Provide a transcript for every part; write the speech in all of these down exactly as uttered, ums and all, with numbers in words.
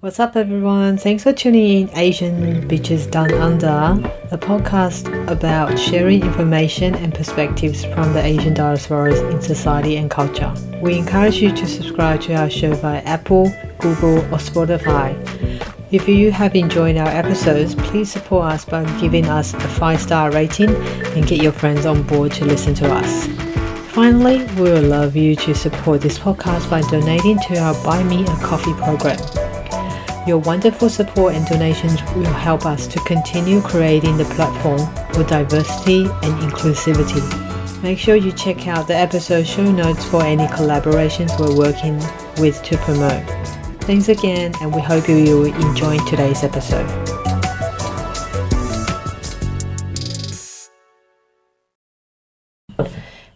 What's up, everyone? Thanks for tuning in Asian Bitches Down Under, a podcast about sharing information and perspectives from the Asian diasporas in society and culture. We encourage you to subscribe to our show via Apple, Google or Spotify. If you have enjoyed our episodes, please support us by giving us a five-star rating and get your friends on board to listen to us. Finally, we would love you to support this podcast by donating to our Buy Me a Coffee program. Your wonderful support and donations will help us to continue creating the platform for diversity and inclusivity. Make sure you check out the episode show notes for any collaborations we're working with to promote. Thanks again, and we hope you enjoyed today's episode.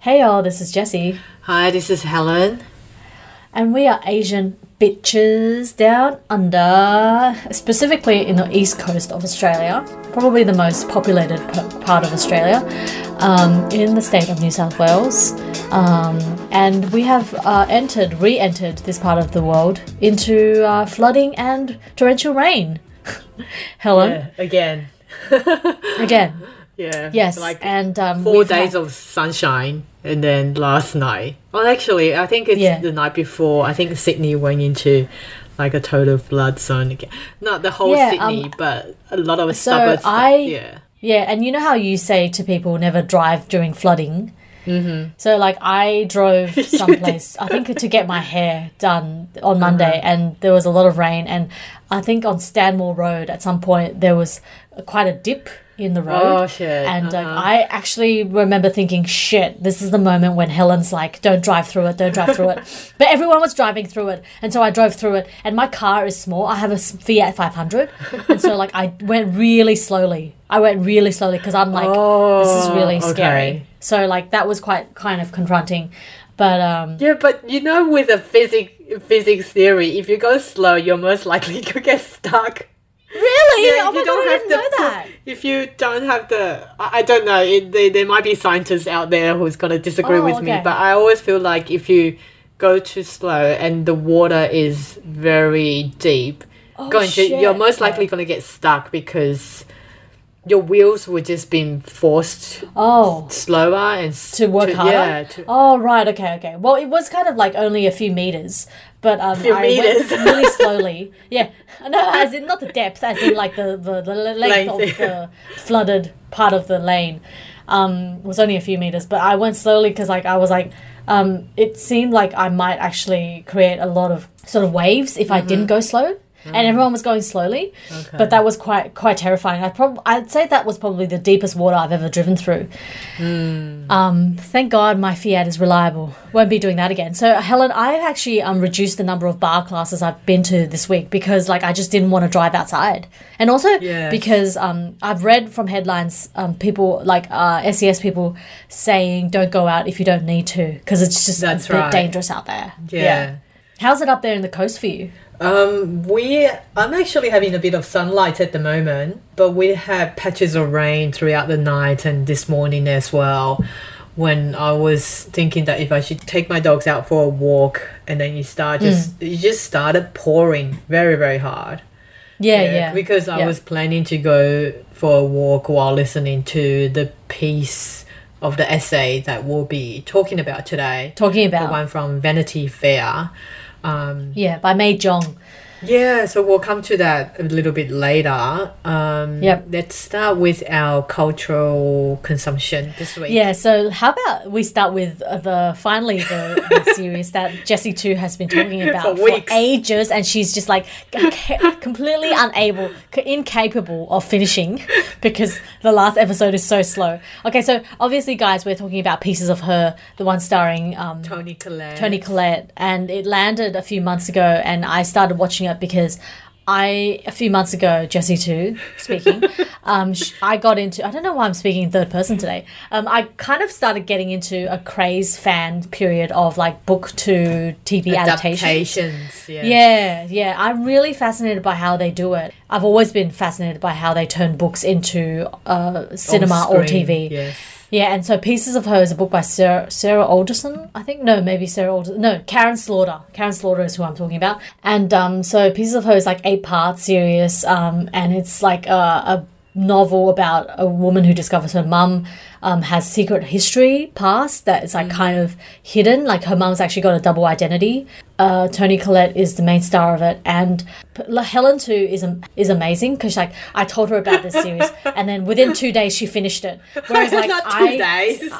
Hey all, this is Jessie. Hi, this is Helen. And we are Asian Bitches Down Under, specifically in the east coast of Australia, probably the most populated part of Australia, um, in the state of New South Wales. Um, and we have uh, entered, re-entered this part of the world into uh, flooding and torrential rain. Helen? Yeah, again. Again. Yeah. Yes. Like and um, four days had- of sunshine. And then last night, well, actually, I think it's yeah. the night before. I think Sydney went into like a total flood zone again. Not the whole yeah, Sydney, um, but a lot of so suburbs. I, yeah, yeah, and you know how you say to people, never drive during flooding. Mm-hmm. So like I drove someplace, I think to get my hair done on Monday, uh-huh. and there was a lot of rain. And I think on Stanmore Road at some point there was quite a dip in the road. Oh, shit. And uh-huh. uh, I actually remember thinking, shit, this is the moment when Helen's like, don't drive through it, don't drive through it. But everyone was driving through it. And so I drove through it. And my car is small. I have a Fiat five hundred. And so, like, I went really slowly. I went really slowly because I'm like, oh, this is really scary. Okay. So, like, that was quite kind of confronting. But, um... yeah, but, you know, with a physic- physics theory, if you go slow, you're most likely to get stuck. Really? Yeah, oh my god, I didn't know that. If you don't have the... I, I don't know. It, they, there might be scientists out there who's going to disagree oh, with okay. me, but I always feel like if you go too slow and the water is very deep, oh, going to, you're most likely going to get stuck because your wheels were just being forced oh, slower and to work to, harder. Yeah, to, oh right, okay, okay. Well, it was kind of like only a few meters, but um, few I meters. went really slowly. Yeah, no, as in not the depth, as in like the the, the length Lengthy. of the flooded part of the lane. Um, was only a few meters, but I went slowly because like I was like, um, it seemed like I might actually create a lot of sort of waves if mm-hmm. I didn't go slow. And everyone was going slowly, okay. but that was quite quite terrifying. I prob- I'd say that was probably the deepest water I've ever driven through. Mm. Um, thank God my Fiat is reliable. Won't be doing that again. So, Helen, I've actually um, reduced the number of bar classes I've been to this week because, like, I just didn't want to drive outside. And also yes. because um, I've read from headlines um, people, like uh, S E S people, saying don't go out if you don't need to because it's just That's a bit right. dangerous out there. Yeah. yeah. How's it up there in the coast for you? Um, we, I'm actually having a bit of sunlight at the moment, but we had patches of rain throughout the night and this morning as well. When I was thinking that if I should take my dogs out for a walk, and then you start just, mm. you just started pouring very, very hard. Yeah, yeah. yeah. Because I yeah. was planning to go for a walk while listening to the piece of the essay that we'll be talking about today. Talking about the one from Vanity Fair. Um, yeah, by May Jeong. Yeah, so we'll come to that a little bit later. Um, yep. Let's start with our cultural consumption this week. Yeah, so how about we start with the finally the, the series that Jessie Chou has been talking about for, for ages, and she's just like completely unable, incapable of finishing because the last episode is so slow. Okay, so obviously, guys, we're talking about Pieces of Her, the one starring um, Toni Collette. Toni Collette, and it landed a few months ago, and I started watching it. Because I, a few months ago, Jessie Chou speaking, um, sh- I got into, I don't know why I'm speaking in third person today, um, I kind of started getting into a craze fan period of like book to T V adaptations. adaptations yeah. yeah, yeah. I'm really fascinated by how they do it. I've always been fascinated by how they turn books into uh, cinema or T V. Yes. Yeah, and so Pieces of Her is a book by Sarah, Sarah Alderson, I think. No, maybe Sarah Alderson. No, Karen Slaughter. Karen Slaughter is who I'm talking about. And um, so Pieces of Her is like eight-part series, um, and it's like a, a novel about a woman who discovers her mum um, has secret history past that is like mm-hmm. kind of hidden. Like her mum's actually got a double identity. Uh, Toni Collette is the main star of it, and Helen too is is amazing because like I told her about this series, and then within two days she finished it. Whereas like Not two I, days.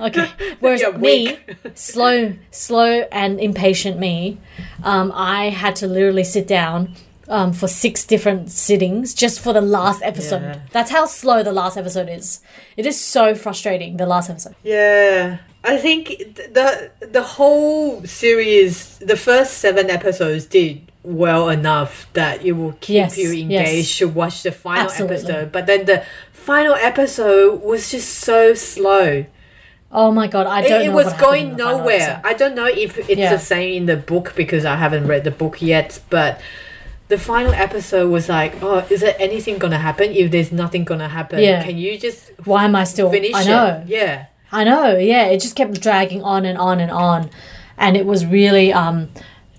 I, okay. Whereas yeah, me, slow, slow and impatient me, um, I had to literally sit down. Um, for six different sittings just for the last episode. Yeah. That's how slow the last episode is. It is so frustrating, the last episode. Yeah. I think the the whole series, the first seven episodes did well enough that it will keep yes, you engaged yes. to watch the final Absolutely. episode. But then the final episode was just so slow. Oh my God, I don't it, know It was what going nowhere. I don't know if it's yeah. the same in the book because I haven't read the book yet, but... The final episode was like, oh, is there anything going to happen? If there's nothing going to happen, yeah. can you just Why am I still... finish I know. it? Yeah. I know, yeah. It just kept dragging on and on and on. And it was really um,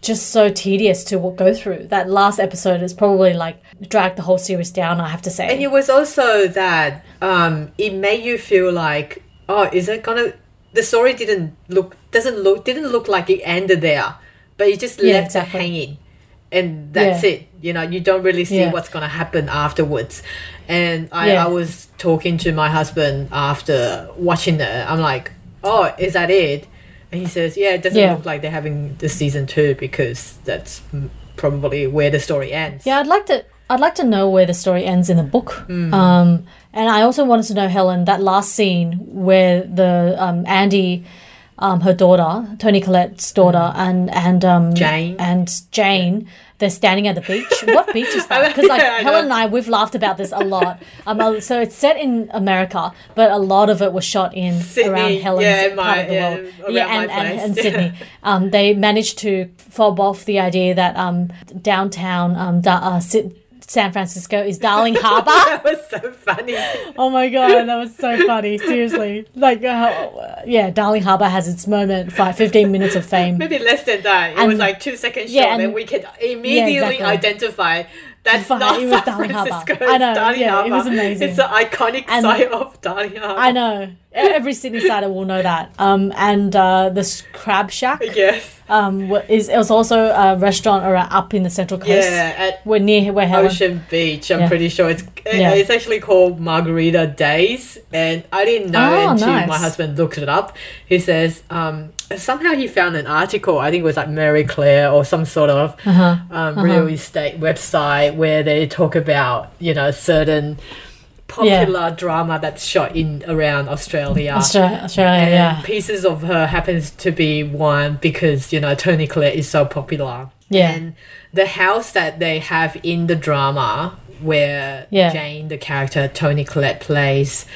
just so tedious to go through. That last episode is probably like dragged the whole series down, I have to say. And it was also that um, it made you feel like, oh, is it going to... The story didn't look... Doesn't look... Didn't look like it ended there. But you just yeah, left exactly. it hanging. And that's yeah. it. You know, you don't really see yeah. what's going to happen afterwards. And I, yeah. I was talking to my husband after watching it. I'm like, oh, is that it? And he says, yeah, it doesn't yeah. look like they're having the season two because that's probably where the story ends. Yeah, I'd like to... I'd like to know where the story ends in the book. Mm. Um, and I also wanted to know, Helen, that last scene where the um, Andy... Um, her daughter, Toni Collette's daughter, and and um, Jane, and Jane, yeah. they're standing at the beach. What beach is that? Because like yeah, Helen and I, we've laughed about this a lot. Um, so it's set in America, but a lot of it was shot in Sydney, around Helen's yeah, my, part of the yeah, world, yeah, and, and, and Sydney. Um, they managed to fob off the idea that um, downtown um, da- uh, Sydney. San Francisco is Darling Harbour. That was so funny. Oh my God, that was so funny. Seriously. Like, uh, yeah, Darling Harbour has its moment, five, fifteen minutes of fame. Maybe less than that. It and, was like two seconds yeah, short, and, and we could immediately yeah, exactly. identify that's Fine. not it was San Darling Francisco. Harbour. I know, Darling yeah, Harbour. It was amazing. It's the iconic and, site of Darling Harbour. I know. Every Sydney-sider will know that. Um, and uh, this Crab Shack. Yes. Um, is it was also a restaurant around up in the Central Coast. Yeah, at we're near where Helen. Ocean Beach. I'm yeah. pretty sure it's it, yeah. it's actually called Margarita Days, and I didn't know oh, until nice. my husband looked it up. He says um, somehow he found an article. I think it was like Mary Claire or some sort of uh-huh. Um, uh-huh. real estate website where they talk about you know certain. popular yeah. drama that's shot in around Australia. Australia, Australia and yeah. Pieces of Her happens to be one because, you know, Toni Collette is so popular. Yeah. And the house that they have in the drama where yeah. Jane, the character Toni Collette plays,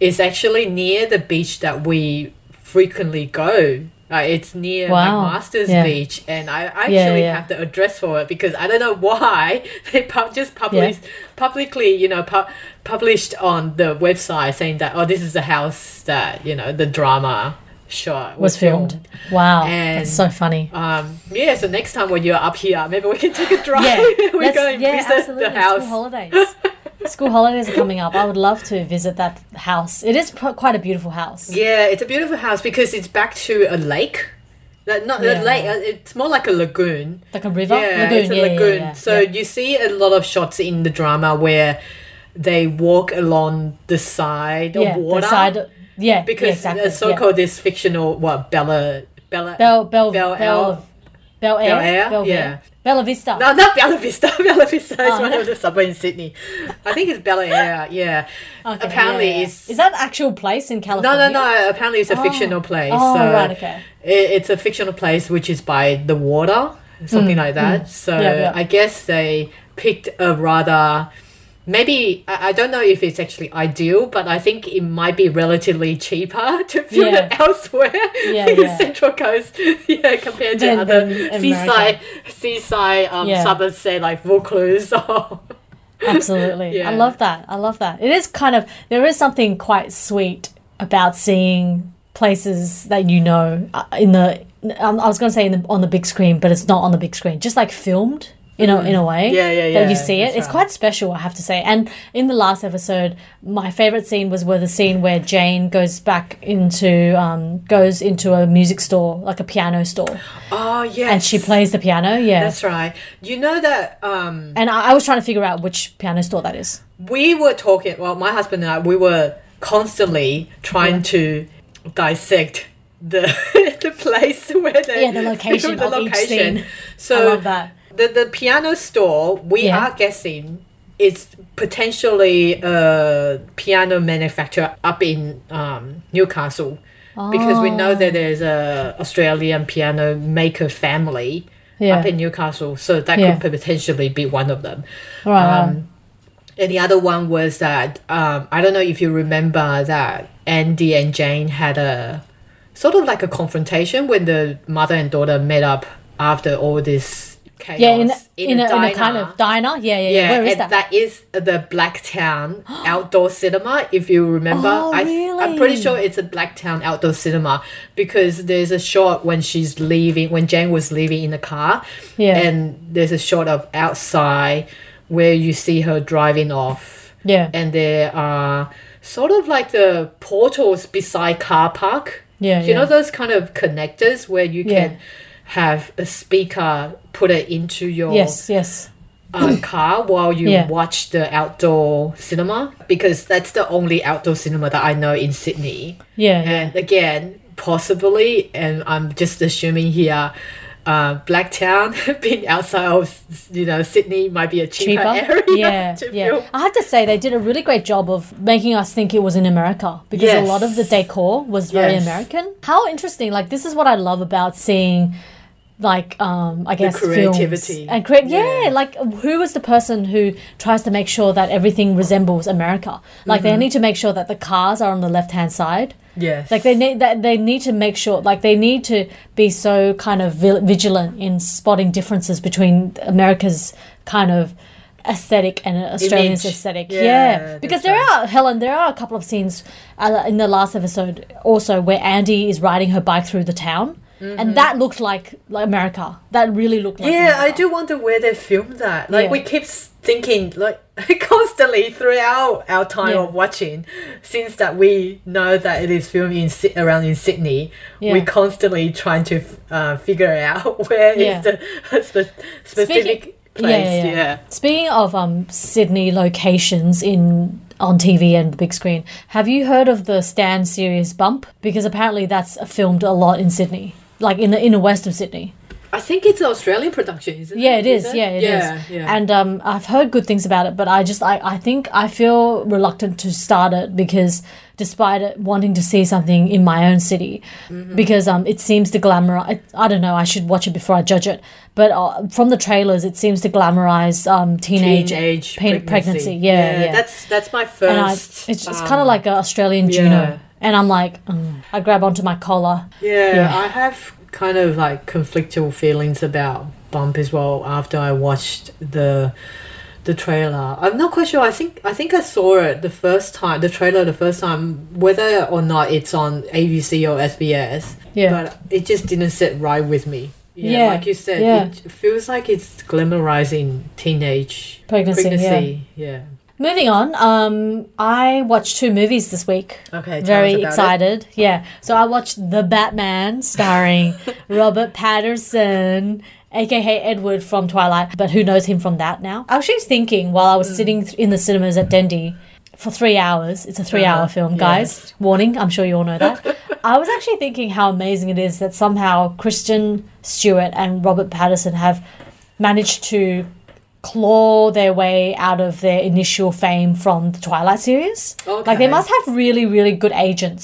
is actually near the beach that we frequently go. Uh, it's near wow. McMaster's yeah. Beach, and I actually yeah, yeah. have the address for it because I don't know why they pub- just published yeah. publicly, you know, pu- published on the website saying that, oh, this is the house that, you know, the drama shot was, was filmed. filmed. Wow, and, that's so funny. Um, yeah, so next time when you're up here, maybe we can take a drive. Yeah, We're going to yeah, visit absolutely. the house. School holidays. School holidays are coming up. I would love to visit that house. It is pro- quite a beautiful house. Yeah, it's a beautiful house because it's back to a lake. Like not yeah. a lake. It's more like a lagoon. Like a river? Yeah, lagoon. It's a yeah, lagoon. Yeah, yeah. So yeah. you see a lot of shots in the drama where they walk along the side yeah, of water. The side of, yeah, because yeah, exactly. so-called yeah. this fictional, what, Bella... Bella... Bel, Bel, Bel, Bel, Bel Air. Bel Air, Bel yeah. Air. Bella Vista. No, not Bella Vista. Bella Vista is oh, one no. of the subway in Sydney. I think it's Bella Air, yeah. Okay, apparently yeah, yeah. it's... Is that an actual place in California? No, no, no. Apparently it's a oh. fictional place. Oh, so right, okay. It, it's a fictional place which is by the water, something mm, like that. Mm. So yeah, yeah. I guess they picked a rather... Maybe, I don't know if it's actually ideal, but I think it might be relatively cheaper to film yeah. it elsewhere yeah, in the yeah. Central Coast yeah, compared to then, other then seaside, seaside um, yeah. suburbs, say, like Vaucluse. Absolutely. Yeah. I love that. I love that. It is kind of, there is something quite sweet about seeing places that you know in the, I was going to say in the, on the big screen, but it's not on the big screen, just like filmed, you know, mm. in a way. Yeah, yeah, yeah. That you see it. That's it's right. quite special, I have to say. And in the last episode, my favourite scene was where the scene where Jane goes back into, um, goes into a music store, like a piano store. Oh, yes. And she plays the piano, yeah. That's right. You know that... Um, and I, I was trying to figure out which piano store that is. We were talking, well, my husband and I, we were constantly trying yeah. to dissect the the place where they yeah the location the of location. Each scene. So I love that. The the piano store we yeah. are guessing is potentially a piano manufacturer up in um, Newcastle oh. because we know that there's a Australian piano maker family yeah. up in Newcastle, so that yeah. could potentially be one of them. Right. Um, and the other one was that um, I don't know if you remember that Andy and Jane had a sort of like a confrontation when the mother and daughter met up after all this chaos. Yeah, in, in, in, a, a, in a kind of diner. Yeah, yeah, yeah. yeah. Where is and that? That is the Blacktown Outdoor Cinema, if you remember. Oh, I, really? I'm pretty sure it's a Blacktown Outdoor Cinema because there's a shot when she's leaving, when Jane was leaving in the car. Yeah. And there's a shot of outside where you see her driving off. Yeah. And there are sort of like the portals beside car park. Yeah, you yeah. know those kind of connectors where you yeah. can have a speaker put it into your yes, yes. Uh, car while you yeah. watch the outdoor cinema, because that's the only outdoor cinema that I know in Sydney. Yeah, and yeah. again, possibly, and I'm just assuming here, uh, Blacktown being outside of you know Sydney might be a cheaper, cheaper? area. Yeah, to yeah. film. I have to say they did a really great job of making us think it was in America because yes. a lot of the decor was very yes. American. How interesting! Like this is what I love about seeing, like um, I guess the creativity films and create. Yeah. yeah, like who is the person who tries to make sure that everything resembles America? Like mm-hmm. they need to make sure that the cars are on the left hand side. Yes. Like they need that they need to make sure like they need to be so kind of vigilant in spotting differences between America's kind of aesthetic and Australian's image. Aesthetic. Yeah. yeah. Because there right. are Helen there are a couple of scenes uh, in the last episode also where Andy is riding her bike through the town. Mm-hmm. And that looked like, like America. That really looked like yeah, America. I do wonder where they filmed that. Like, yeah. we keep thinking, like, constantly throughout our time yeah. of watching, since that we know that it is filmed in, around in Sydney, yeah. we're constantly trying to uh, figure out where yeah. is the spe- specific Speaking, place. Yeah, yeah, yeah. yeah. Speaking of um, Sydney locations in... on T V and the big screen. Have you heard of the Stan series Bump? Because apparently that's filmed a lot in Sydney, like in the inner west of Sydney. I think it's an Australian production, isn't it? Yeah, it is. is it? Yeah, it yeah, is. Yeah. And um, I've heard good things about it, but I just, I, I think I feel reluctant to start it because despite it wanting to see something in my own city, mm-hmm. because um, it seems to glamorize, I don't know, I should watch it before I judge it, but uh, from the trailers, it seems to glamorize um, teenage, teenage pe- pregnancy. pregnancy. Yeah, yeah, yeah. That's that's my first. And I, it's it's um, kind of like an Australian yeah. Juno. And I'm like, mm. I grab onto my collar. Yeah, yeah. I have... kind of like conflictual feelings about Bump as well after I watched the the trailer. I'm not quite sure. I think I think I saw it the first time, the trailer the first time, whether or not it's on A B C or S B S. Yeah. But it just didn't sit right with me. Yeah. yeah. Like you said, yeah. it feels like it's glamorizing teenage pregnancy. pregnancy. Yeah. yeah. Moving on, um, I watched two movies this week. Okay, tell Very us about excited. It. Yeah. So I watched The Batman starring Robert Pattinson, a k a. Edward from Twilight, but who knows him from that now? I was just thinking while I was mm. sitting in the cinemas at Dundee for three hours. It's a three-hour uh, film, guys. Yes. Warning, I'm sure you all know that. I was actually thinking how amazing it is that somehow Kristen Stewart and Robert Pattinson have managed to... claw their way out of their initial fame from the Twilight series. Okay. Like they must have really, really good agents.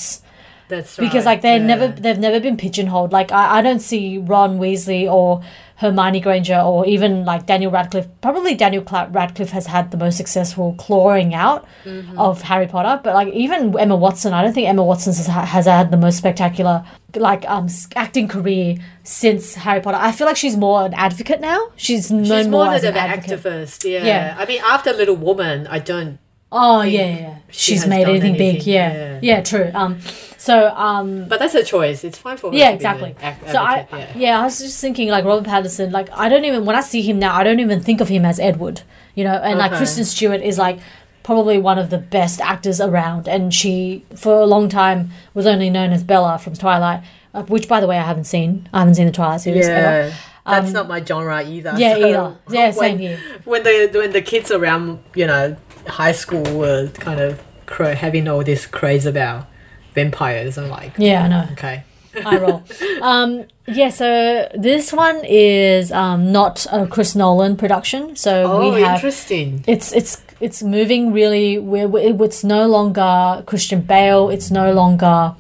That's right. Because like they're yeah. never they've never been pigeonholed. Like I, I don't see Ron Weasley or Hermione Granger or even like Daniel Radcliffe. Probably Daniel Radcliffe has had the most successful clawing out mm-hmm. of Harry Potter, but like even Emma Watson, I don't think Emma Watson has, has had the most spectacular like um acting career since Harry Potter. I feel like she's more an advocate now. She's known she's more, more as an, an activist. Yeah. yeah, I mean, after Little Woman, I don't Oh yeah, yeah, she she's made anything, anything big. Yeah. yeah, yeah, true. Um, so um, but that's her choice. It's fine for her. Yeah, to exactly. Be an so advocate, I, yeah. yeah, I was just thinking like Robert Pattinson. Like I don't even when I see him now, I don't even think of him as Edward. You know, and okay. like Kristen Stewart is like probably one of the best actors around, and she for a long time was only known as Bella from Twilight, uh, which by the way I haven't seen. I haven't seen the Twilight series. Yeah. Ever. That's um, not my genre either. Yeah, so either. Yeah, when, same here. When the when the kids around, you know, high school were kind of cra- having all this craze about vampires, I'm like, yeah, I know. Okay, I roll. Um, yeah, so this one is um not a Chris Nolan production. So oh, we have, interesting. It's it's it's moving really. We're, it's no longer Christian Bale. It's no longer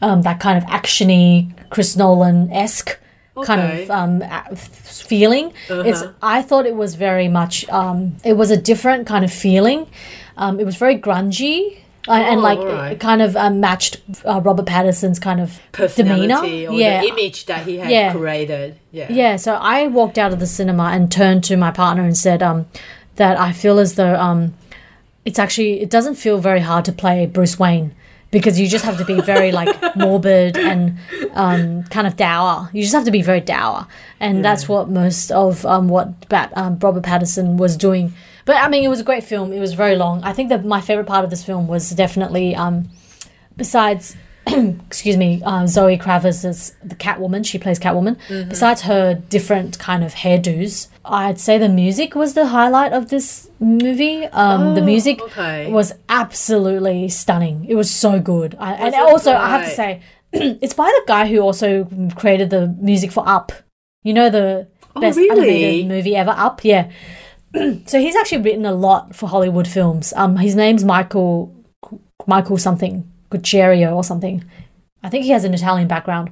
um that kind of actiony Chris Nolan-esque. Okay. Kind of um, feeling. Uh-huh. It's. I thought it was very much. Um, it was a different kind of feeling. Um, it was very grungy uh, oh, and like right. it kind of uh, matched uh, Robert Pattinson's kind of demeanor, or yeah, the image that he had yeah. created. Yeah, yeah. So I walked out of the cinema and turned to my partner and said, um, that I feel as though um, it's actually it doesn't feel very hard to play Bruce Wayne. Because you just have to be very, like, morbid and um, kind of dour. You just have to be very dour. And yeah. that's what most of um, what Bat, um, Robert Pattinson was doing. But, I mean, it was a great film. It was very long. I think that my favourite part of this film was definitely, um, besides, excuse me, uh, Zoe Kravitz as the Catwoman. She plays Catwoman. Mm-hmm. Besides her different kind of hairdos, I'd say the music was the highlight of this movie. Um, oh, the music okay. was absolutely stunning. It was so good. I, and also, right? I have to say, it's by the guy who also created the music for Up. You know, the oh, best really? animated movie ever, Up? Yeah. So he's actually written a lot for Hollywood films. Um, his name's Michael Michael something, Gucciario or something. I think he has an Italian background.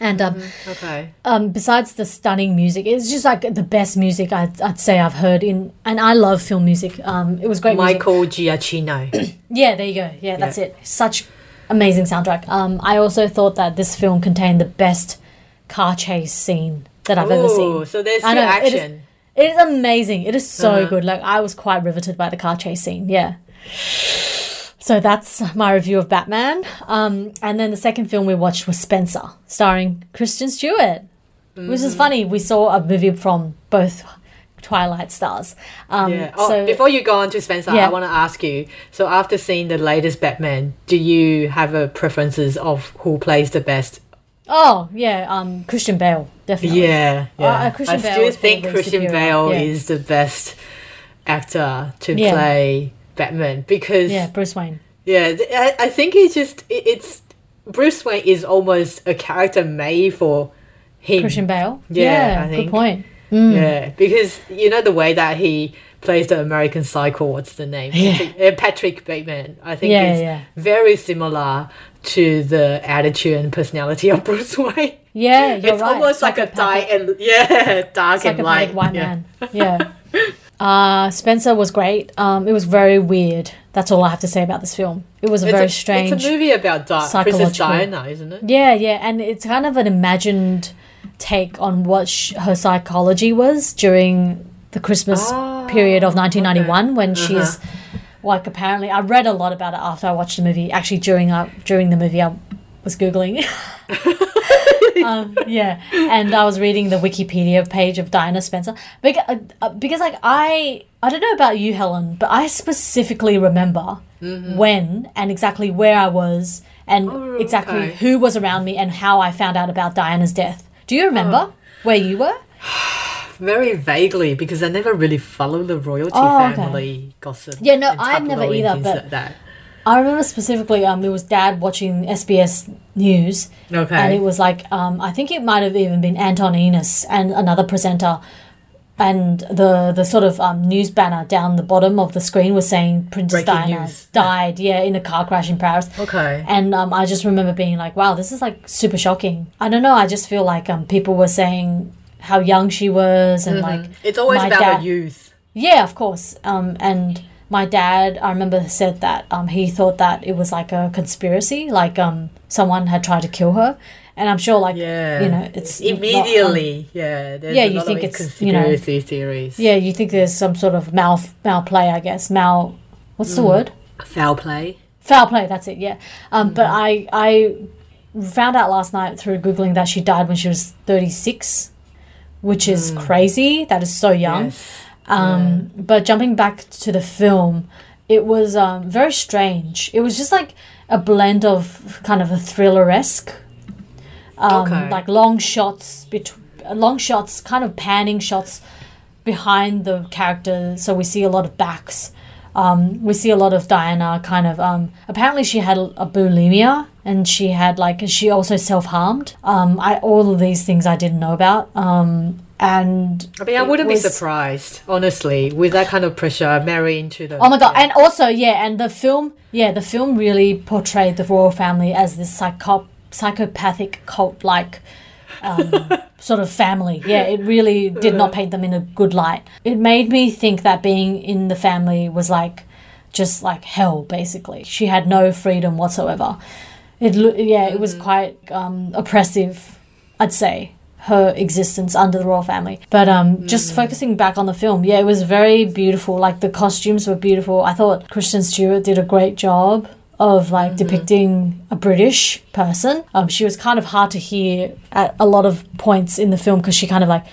And um, mm, okay. um, besides the stunning music, it's just like the best music I'd, I'd say I've heard in, and I love film music. Um, it was great. Michael music. Giacchino. Yeah, there you go. Yeah, that's yeah. it. Such amazing soundtrack. Um, I also thought that this film contained the best car chase scene that I've Ooh, ever seen. So there's I know, action. It is, it is amazing. It is so uh-huh. good. Like I was quite riveted by the car chase scene. Yeah. So that's my review of Batman. Um, and then the second film we watched was Spencer, starring Kristen Stewart, mm-hmm. which is funny. We saw a movie from both Twilight stars. Um, yeah. oh, so, before you go on to Spencer, yeah. I want to ask you, so after seeing the latest Batman, do you have a preferences of who plays the best? Oh, yeah, um, Christian Bale, definitely. Yeah, yeah. Uh, Christian I Bale still think Christian Bale yeah. is the best actor to yeah. play Batman because yeah Bruce Wayne yeah I, I think it's just it, it's Bruce Wayne is almost a character made for him. Christian Bale yeah, yeah I think. Good point mm. yeah because you know the way that he plays the American Psycho what's the name yeah. Patrick Bateman I think yeah, it's yeah. very similar to the attitude and personality of Bruce Wayne yeah you're it's right. almost like a dark and yeah dark and light white yeah. man yeah Uh, Spencer was great. Um, it was very weird. That's all I have to say about this film. It was a it's very a, strange. It's a movie about Di- Princess Diana, isn't it? Yeah, yeah, and it's kind of an imagined take on what sh- her psychology was during the Christmas oh, period of nineteen ninety-one okay. when uh-huh. she's like apparently. I read a lot about it after I watched the movie. Actually, during uh, during the movie, I was googling. um, yeah, and I was reading the Wikipedia page of Diana Spencer because, uh, because like I I don't know about you, Helen, but I specifically remember mm-hmm. when and exactly where I was and oh, exactly okay. who was around me and how I found out about Diana's death. Do you remember oh. where you were? Very vaguely, because I never really follow the royalty oh, family okay. gossip. Yeah, no, I've never either. But like that. I remember specifically um, it was Dad watching S B S News okay. and it was like um, I think it might have even been Anton Enos and another presenter and the, the sort of um, news banner down the bottom of the screen was saying Princess Diana died yeah. yeah, in a car crash in Paris. Okay. And um, I just remember being like, wow, this is like super shocking. I don't know, I just feel like um, people were saying how young she was and mm-hmm. like it's always about dad- her youth. Yeah, of course. Um, and my dad, I remember, said that um, he thought that it was like a conspiracy, like um, someone had tried to kill her. And I'm sure, like, yeah. you know, it's... Immediately, not, um, yeah. There's yeah, a you lot think of it's, you know... conspiracy theories. Yeah, you think there's some sort of mal, mal play, I guess. Mal... what's mm. the word? Foul play. Foul play, that's it, yeah. Um, mm-hmm. But I I found out last night through Googling that she died when she was thirty-six, which is mm. crazy. That is so young. Yes. Um, yeah. But jumping back to the film, it was um, very strange. It was just like a blend of kind of a thriller-esque, um, okay. like long shots, bet- long shots, kind of panning shots behind the characters. So we see a lot of backs. Um, we see a lot of Diana kind of, um, apparently she had a bulimia and she had like, she also self-harmed. Um, I, all of these things I didn't know about. Um, and I mean, I wouldn't was, be surprised, honestly, with that kind of pressure marrying to the... Oh my God. Yeah. And also, yeah. And the film, yeah, the film really portrayed the royal family as this psycho- psychopathic cult-like, um, sort of family. Yeah, it really did not paint them in a good light. It made me think that being in the family was like just like hell, basically. She had no freedom whatsoever. It yeah, it was quite um, oppressive, I'd say, her existence under the royal family. But um, just mm. focusing back on the film, yeah, it was very beautiful. Like the costumes were beautiful. I thought Kristen Stewart did a great job of like mm-hmm. depicting a British person. Um, she was kind of hard to hear at a lot of points in the film because she kind of like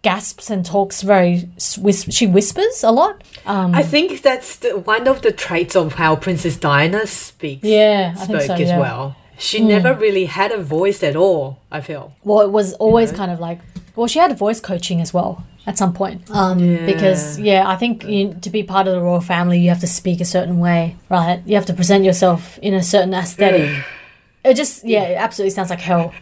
gasps and talks very, whis- she whispers a lot. Um, I think that's the, one of the traits of how Princess Diana speaks. Yeah, I think so, as yeah. well. She mm. never really had a voice at all, I feel. Well, it was always you know? kind of like, well, she had voice coaching as well at some point. Um, yeah. Because, yeah, I think you, to be part of the royal family, you have to speak a certain way, right? You have to present yourself in a certain aesthetic. It just, yeah, it absolutely sounds like hell.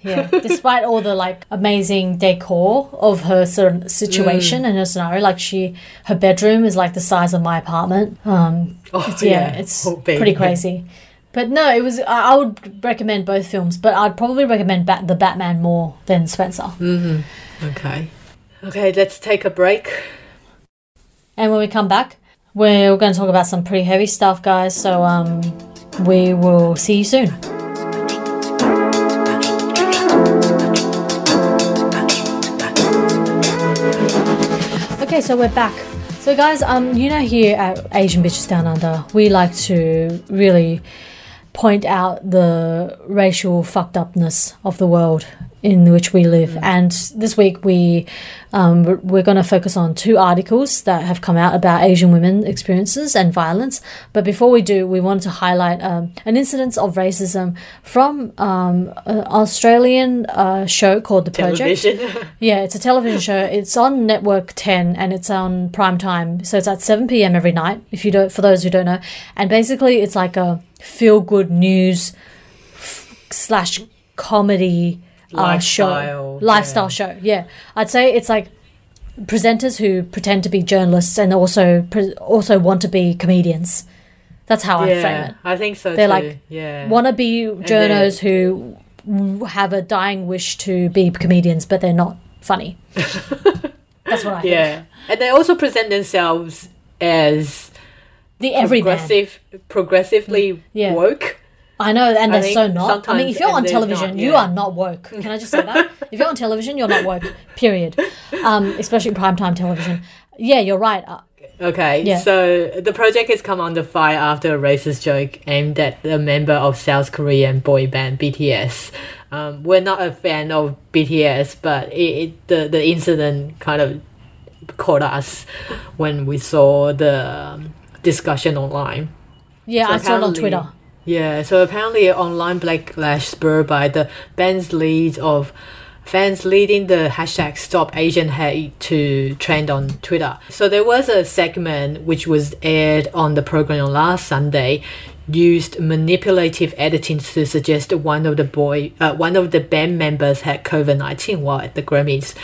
Yeah. Despite all the, like, amazing decor of her certain situation mm. and her scenario, like she, her bedroom is, like, the size of my apartment. Um, oh, it's, yeah, yeah. It's oh, pretty crazy. But no, it was. I would recommend both films, but I'd probably recommend Bat- The Batman more than Spencer. Mm-hmm. Okay. Okay, let's take a break. And when we come back, we're going to talk about some pretty heavy stuff, guys. So um, we will see you soon. Okay, so we're back. So, guys, um, you know, here at Asian Bitches Down Under, we like to really point out the racial fucked upness of the world in which we live. Mm. And this week we, um, we're going to focus on two articles that have come out about Asian women experiences and violence. But before we do, we wanted to highlight um, an incidence of racism from um, an Australian uh, show called The television. Project. Yeah, it's a television show. It's on Network ten and it's on prime time. So it's at seven p.m. every night, if you don't, for those who don't know. And basically it's like a feel-good news f- slash comedy Uh, lifestyle show, yeah. lifestyle show. Yeah, I'd say it's like presenters who pretend to be journalists and also pre- also want to be comedians. That's how yeah, I frame it. I think so. They're too. like yeah. wannabe journos who have a dying wish to be comedians, but they're not funny. That's what I yeah. think. Yeah, and they also present themselves as the everyman, progressive, progressively yeah. woke. I know, and I they're so not. I mean, if you're on television, not, yeah. you are not woke. Can I just say that? If you're on television, you're not woke, period. Um, especially primetime television. Yeah, you're right. Uh, okay, yeah. So The Project has come under fire after a racist joke aimed at a member of South Korean boy band B T S. Um, we're not a fan of B T S, but it, it, the, the incident kind of caught us when we saw the discussion online. Yeah, so I saw it on Twitter. Yeah, so apparently online backlash spurred by the band's lead of fans leading the hashtag Stop Asian Hate to trend on Twitter. So there was a segment which was aired on the program last Sunday, used manipulative editing to suggest one of the boy, uh, one of the band members had COVID nineteen while at the Grammys.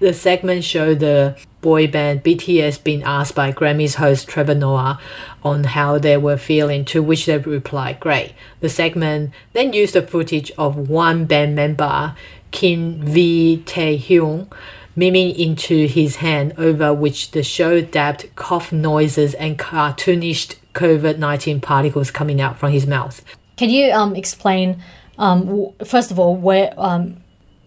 The segment showed the boy band B T S being asked by Grammys host Trevor Noah on how they were feeling, to which they replied, "Great." The segment then used the footage of one band member, Kim V. Taehyung, miming into his hand, over which the show dabbed cough noises and cartoonish COVID nineteen particles coming out from his mouth. Can you um explain, um first of all, where... um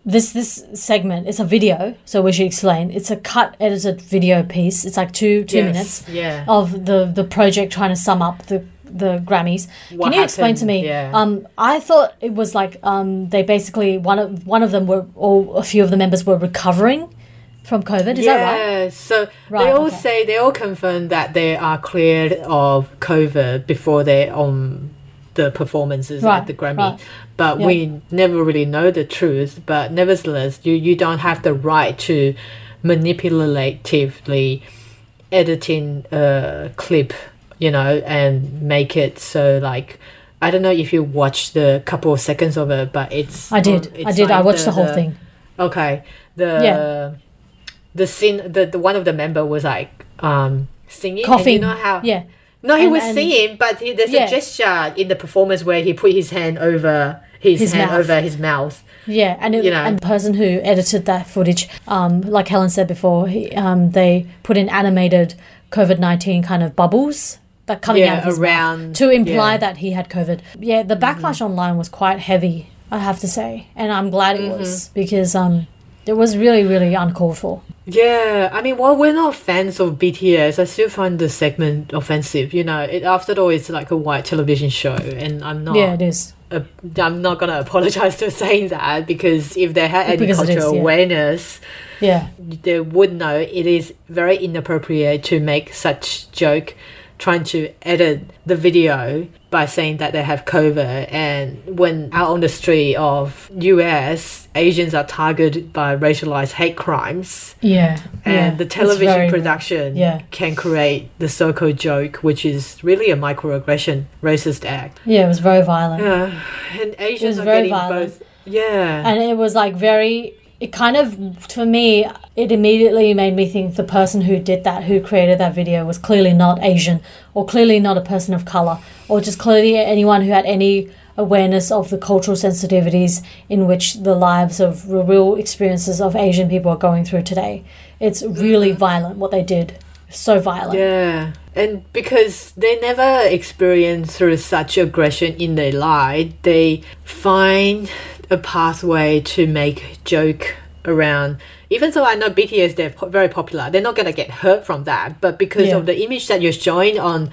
This this segment, it's a video, so we should explain. It's a cut edited video piece. It's like two two yes, minutes yeah. of the, the project trying to sum up the the Grammys. What Can you happened? Explain to me? Yeah. Um, I thought it was like um, they basically one of one of them were or a few of the members were recovering from COVID. Is yeah. that right? Yeah. So right, they all okay. say they all confirm that they are cleared of COVID before they um. the performances right, at the Grammy right. but yeah. we never really know the truth, but nevertheless you you don't have the right to manipulatively editing a clip, you know, and make it so like I don't know if you watched the couple of seconds of it, but it's I did it's I did like I watched the, the whole the, thing okay the yeah. the scene the, the one of the member was like um singing coughing and you know how yeah No, he and, was singing, but he, there's yeah. a gesture in the performance where he put his hand over his, his hand mouth. over his mouth. Yeah, and it, you know. and the person who edited that footage, um, like Helen said before, he, um, they put in animated COVID nineteen kind of bubbles that coming yeah, out of his around, mouth to imply yeah. that he had COVID. Yeah, the backlash mm-hmm. online was quite heavy, I have to say, and I'm glad it mm-hmm. was because um, it was really, really uncalled for. Yeah, I mean, while we're not fans of B T S, I still find the segment offensive. You know, it, after all, it's like a white television show, and I'm not. Yeah, it is. A, I'm not gonna apologize for saying that because if they had any cultural yeah. awareness, yeah, they would know it is very inappropriate to make such joke, trying to edit the video by saying that they have COVID, and when out on the street of U S, Asians are targeted by racialized hate crimes. Yeah. And yeah, the television very, production yeah. can create the so-called joke, which is really a microaggression, racist act. Yeah, it was very violent. Yeah. And Asians are getting violent. both. Yeah. And it was like very... It kind of, for me, it immediately made me think the person who did that, who created that video, was clearly not Asian or clearly not a person of colour or just clearly anyone who had any awareness of the cultural sensitivities in which the lives of real experiences of Asian people are going through today. It's really violent what they did. So violent. Yeah. And because they never experience through such aggression in their life, they find a pathway to make joke around. Even though I know B T S, they're po- very popular, they're not going to get hurt from that, but because yeah. of the image that you're showing on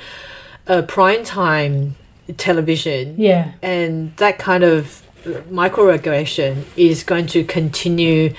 uh, primetime television, yeah, and that kind of microaggression is going to continue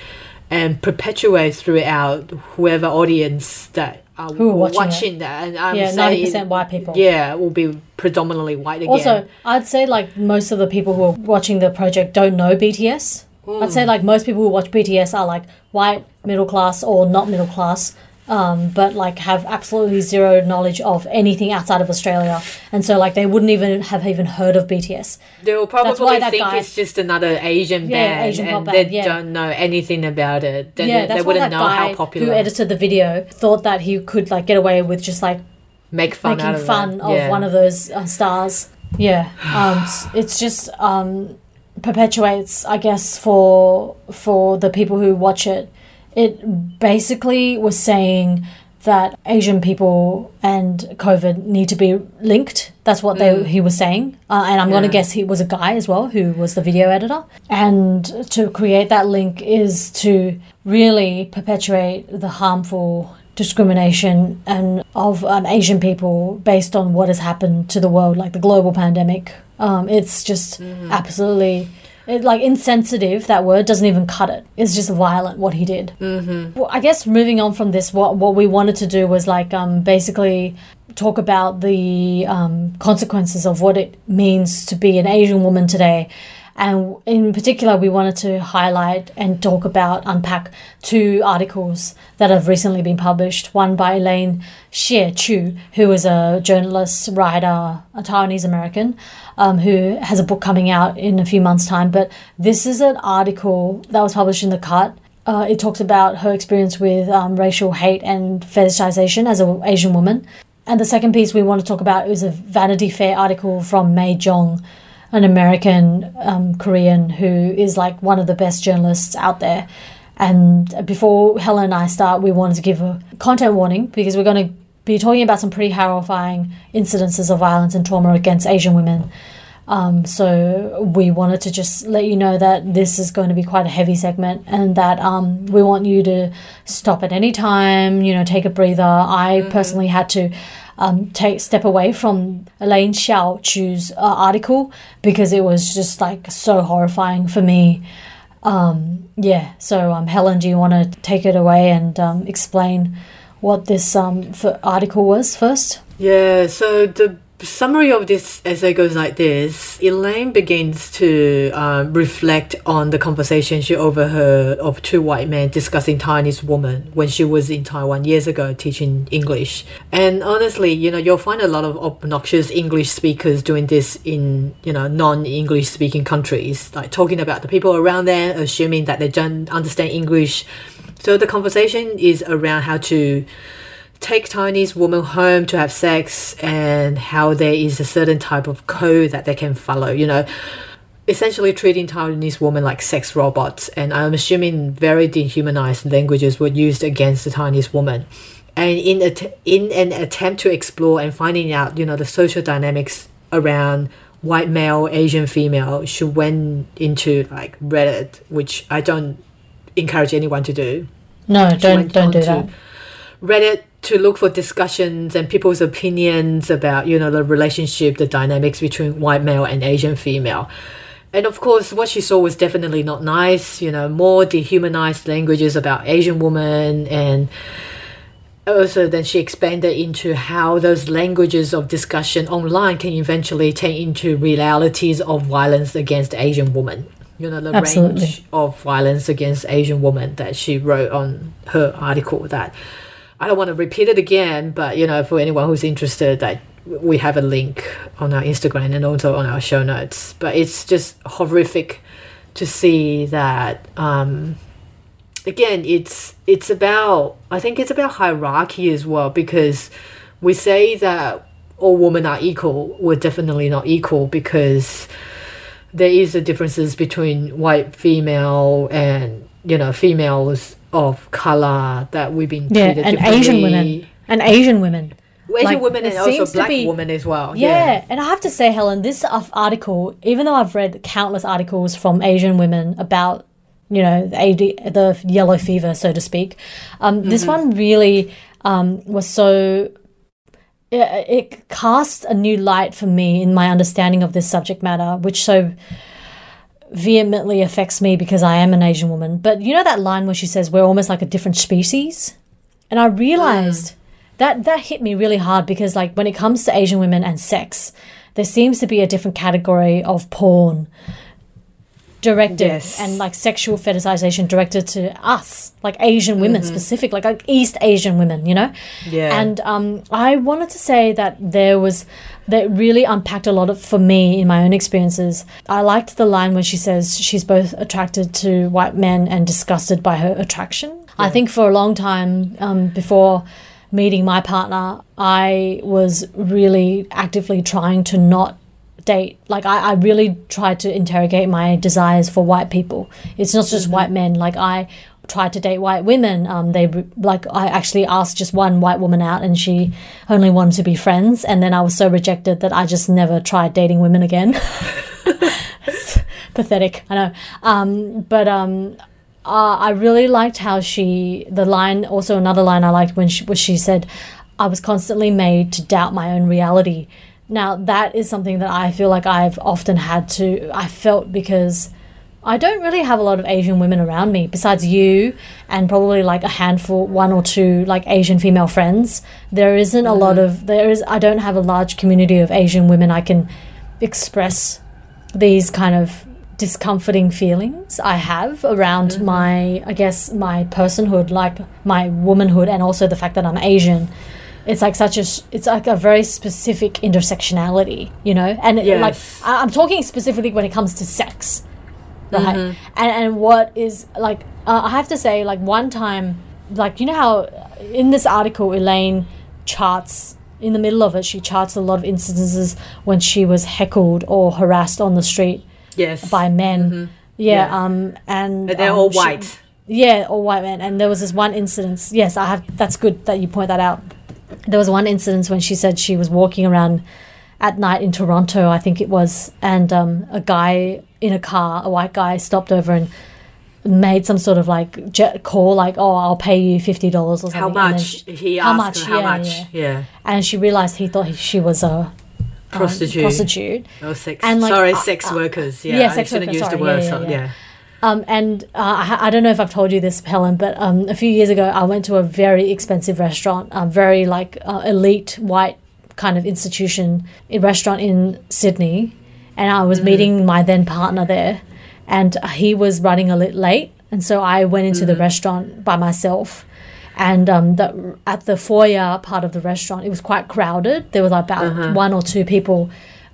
and perpetuate throughout whoever audience that are Who are watching, watching that. And I'm yeah, saying, ninety percent white people. Yeah, will be predominantly white again. Also, I'd say like most of the people who are watching The Project don't know B T S. Mm. I'd say like most people who watch B T S are like white, middle class or not middle class, um, but like have absolutely zero knowledge of anything outside of Australia. And so like they wouldn't even have even heard of B T S. They will probably That's why think that guy, it's just another Asian yeah, band Asian and they band, yeah. don't know anything about it. They, yeah, they, they wouldn't know how popular. Who edited the video thought that he could like get away with just like Make fun making out of fun that. of yeah. one of those uh, stars. Yeah. Um, it's just um, perpetuates, I guess, for for the people who watch it. It basically was saying that Asian people and COVID need to be linked. That's what they mm. he was saying. Uh, and I'm yeah. going to guess he was a guy as well who was the video editor. And to create that link is to really perpetuate the harmful discrimination and of um, Asian people based on what has happened to the world, like the global pandemic. Um, it's just mm. absolutely... It, like insensitive, that word doesn't even cut it. It's just violent what he did. Mm-hmm. Well, I guess moving on from this, what what we wanted to do was like um, basically talk about the um, consequences of what it means to be an Asian woman today. And in particular, we wanted to highlight and talk about, unpack two articles that have recently been published. One by Elaine Hsieh Chou, who is a journalist, writer, a Taiwanese-American, um, who has a book coming out in a few months' time. But this is an article that was published in The Cut. Uh, it talks about her experience with um, racial hate and fetishization as an Asian woman. And the second piece we want to talk about is a Vanity Fair article from May Jeong, an American um, Korean who is like one of the best journalists out there. And before Helen and I start, we wanted to give a content warning because we're going to be talking about some pretty horrifying incidences of violence and trauma against Asian women. Um, so we wanted to just let you know that this is going to be quite a heavy segment, and that um, we want you to stop at any time, you know, take a breather. I mm-hmm. personally had to um, take step away from Elaine Hsieh Chou's uh, article because it was just like so horrifying for me. Um, yeah, so um, Helen, do you want to take it away and um, explain what this um, f- article was first? Yeah, so the summary of this essay goes like this. Elaine begins to uh, reflect on the conversation she overheard of two white men discussing Chinese woman when she was in Taiwan years ago teaching English. And honestly, you know, you'll find a lot of obnoxious English speakers doing this in, you know, non-English speaking countries, like talking about the people around them, assuming that they don't understand English. So the conversation is around how to take Chinese women home to have sex and how there is a certain type of code that they can follow, you know, essentially treating Chinese women like sex robots. And I'm assuming very dehumanized languages were used against the Chinese woman. And in a, in an attempt to explore and finding out, you know, the social dynamics around white male, Asian female, she went into like Reddit, which I don't encourage anyone to do. No, don't don't do that. Reddit to look for discussions and people's opinions about, you know, the relationship, the dynamics between white male and Asian female. And of course, what she saw was definitely not nice, you know, more dehumanized languages about Asian women. And also then she expanded into how those languages of discussion online can eventually turn into realities of violence against Asian women. You know, the Absolutely. range of violence against Asian women that she wrote on her article that... I don't want to repeat it again, but, you know, for anyone who's interested, like, we have a link on our Instagram and also on our show notes. But it's just horrific to see that, um, again, it's it's about, I think it's about hierarchy as well, because we say that all women are equal. We're definitely not equal because there is a differences between white female and, you know, females of color that we've been treated yeah, and Asian women and Asian women Asian like, women and also black be, women as well yeah, yeah and I have to say, Helen, this article, even though I've read countless articles from Asian women about, you know, the, A D, the yellow fever, so to speak, um mm-hmm. this one really um was so it, it casts a new light for me in my understanding of this subject matter, which so vehemently affects me because I am an Asian woman. But you know that line where she says we're almost like a different species? And I realized mm. that that hit me really hard because, like, when it comes to Asian women and sex, there seems to be a different category of porn directed yes. and, like, sexual fetishization directed to us, like Asian women mm-hmm. specific, like, like East Asian women, you know? Yeah. And um, I wanted to say that there was... that really unpacked a lot of, for me, in my own experiences. I liked the line where she says she's both attracted to white men and disgusted by her attraction. Yeah. I think for a long time um, before meeting my partner, I was really actively trying to not date. Like, I, I really tried to interrogate my desires for white people. It's not just mm-hmm. white men. Like, I tried to date white women. Um, they like I actually asked just one white woman out, and she only wanted to be friends. And then I was so rejected that I just never tried dating women again. Pathetic, I know. Um, but um, uh, I really liked how she the line. Also, another line I liked when she, was she said, "I was constantly made to doubt my own reality." Now that is something that I feel like I've often had to. I felt because. I don't really have a lot of Asian women around me besides you and probably like a handful, one or two like Asian female friends. There isn't a lot of, there is, I don't have a large community of Asian women I can express these kind of discomforting feelings I have around mm-hmm. my, I guess, my personhood, like my womanhood, and also the fact that I'm Asian. It's like such a, it's like a very specific intersectionality, you know? And yes. like, I'm talking specifically when it comes to sex. Right. Mm-hmm. And and what is like uh, I have to say, like, one time, like, you know how in this article Elaine charts in the middle of it, she charts a lot of instances when she was heckled or harassed on the street yes by men mm-hmm. yeah, yeah um and, and they're um, all white she, yeah all white men. And there was this one incident yes I have that's good that you point that out there was one incident when she said she was walking around at night in Toronto, I think it was, and um, a guy in a car, a white guy, stopped over and made some sort of like jet call, like, oh, I'll pay you fifty dollars or something. How much? She, he how asked much? Her, how yeah, much? Yeah. yeah. And she realised he thought he, she was a prostitute. Um, prostitute. Oh, sex. And, like, sorry, uh, sex uh, workers. Yeah, yeah sex I should have used sorry, the word. Yeah. yeah, yeah, yeah. yeah. Um, and uh, I, I don't know if I've told you this, Helen, but um, a few years ago I went to a very expensive restaurant, a very like uh, elite white kind of institution, a restaurant in Sydney, and I was mm. meeting my then partner there, and he was running a little late, and so I went into mm. the restaurant by myself, and um, the, at the foyer part of the restaurant, it was quite crowded. There was about uh-huh. one or two people,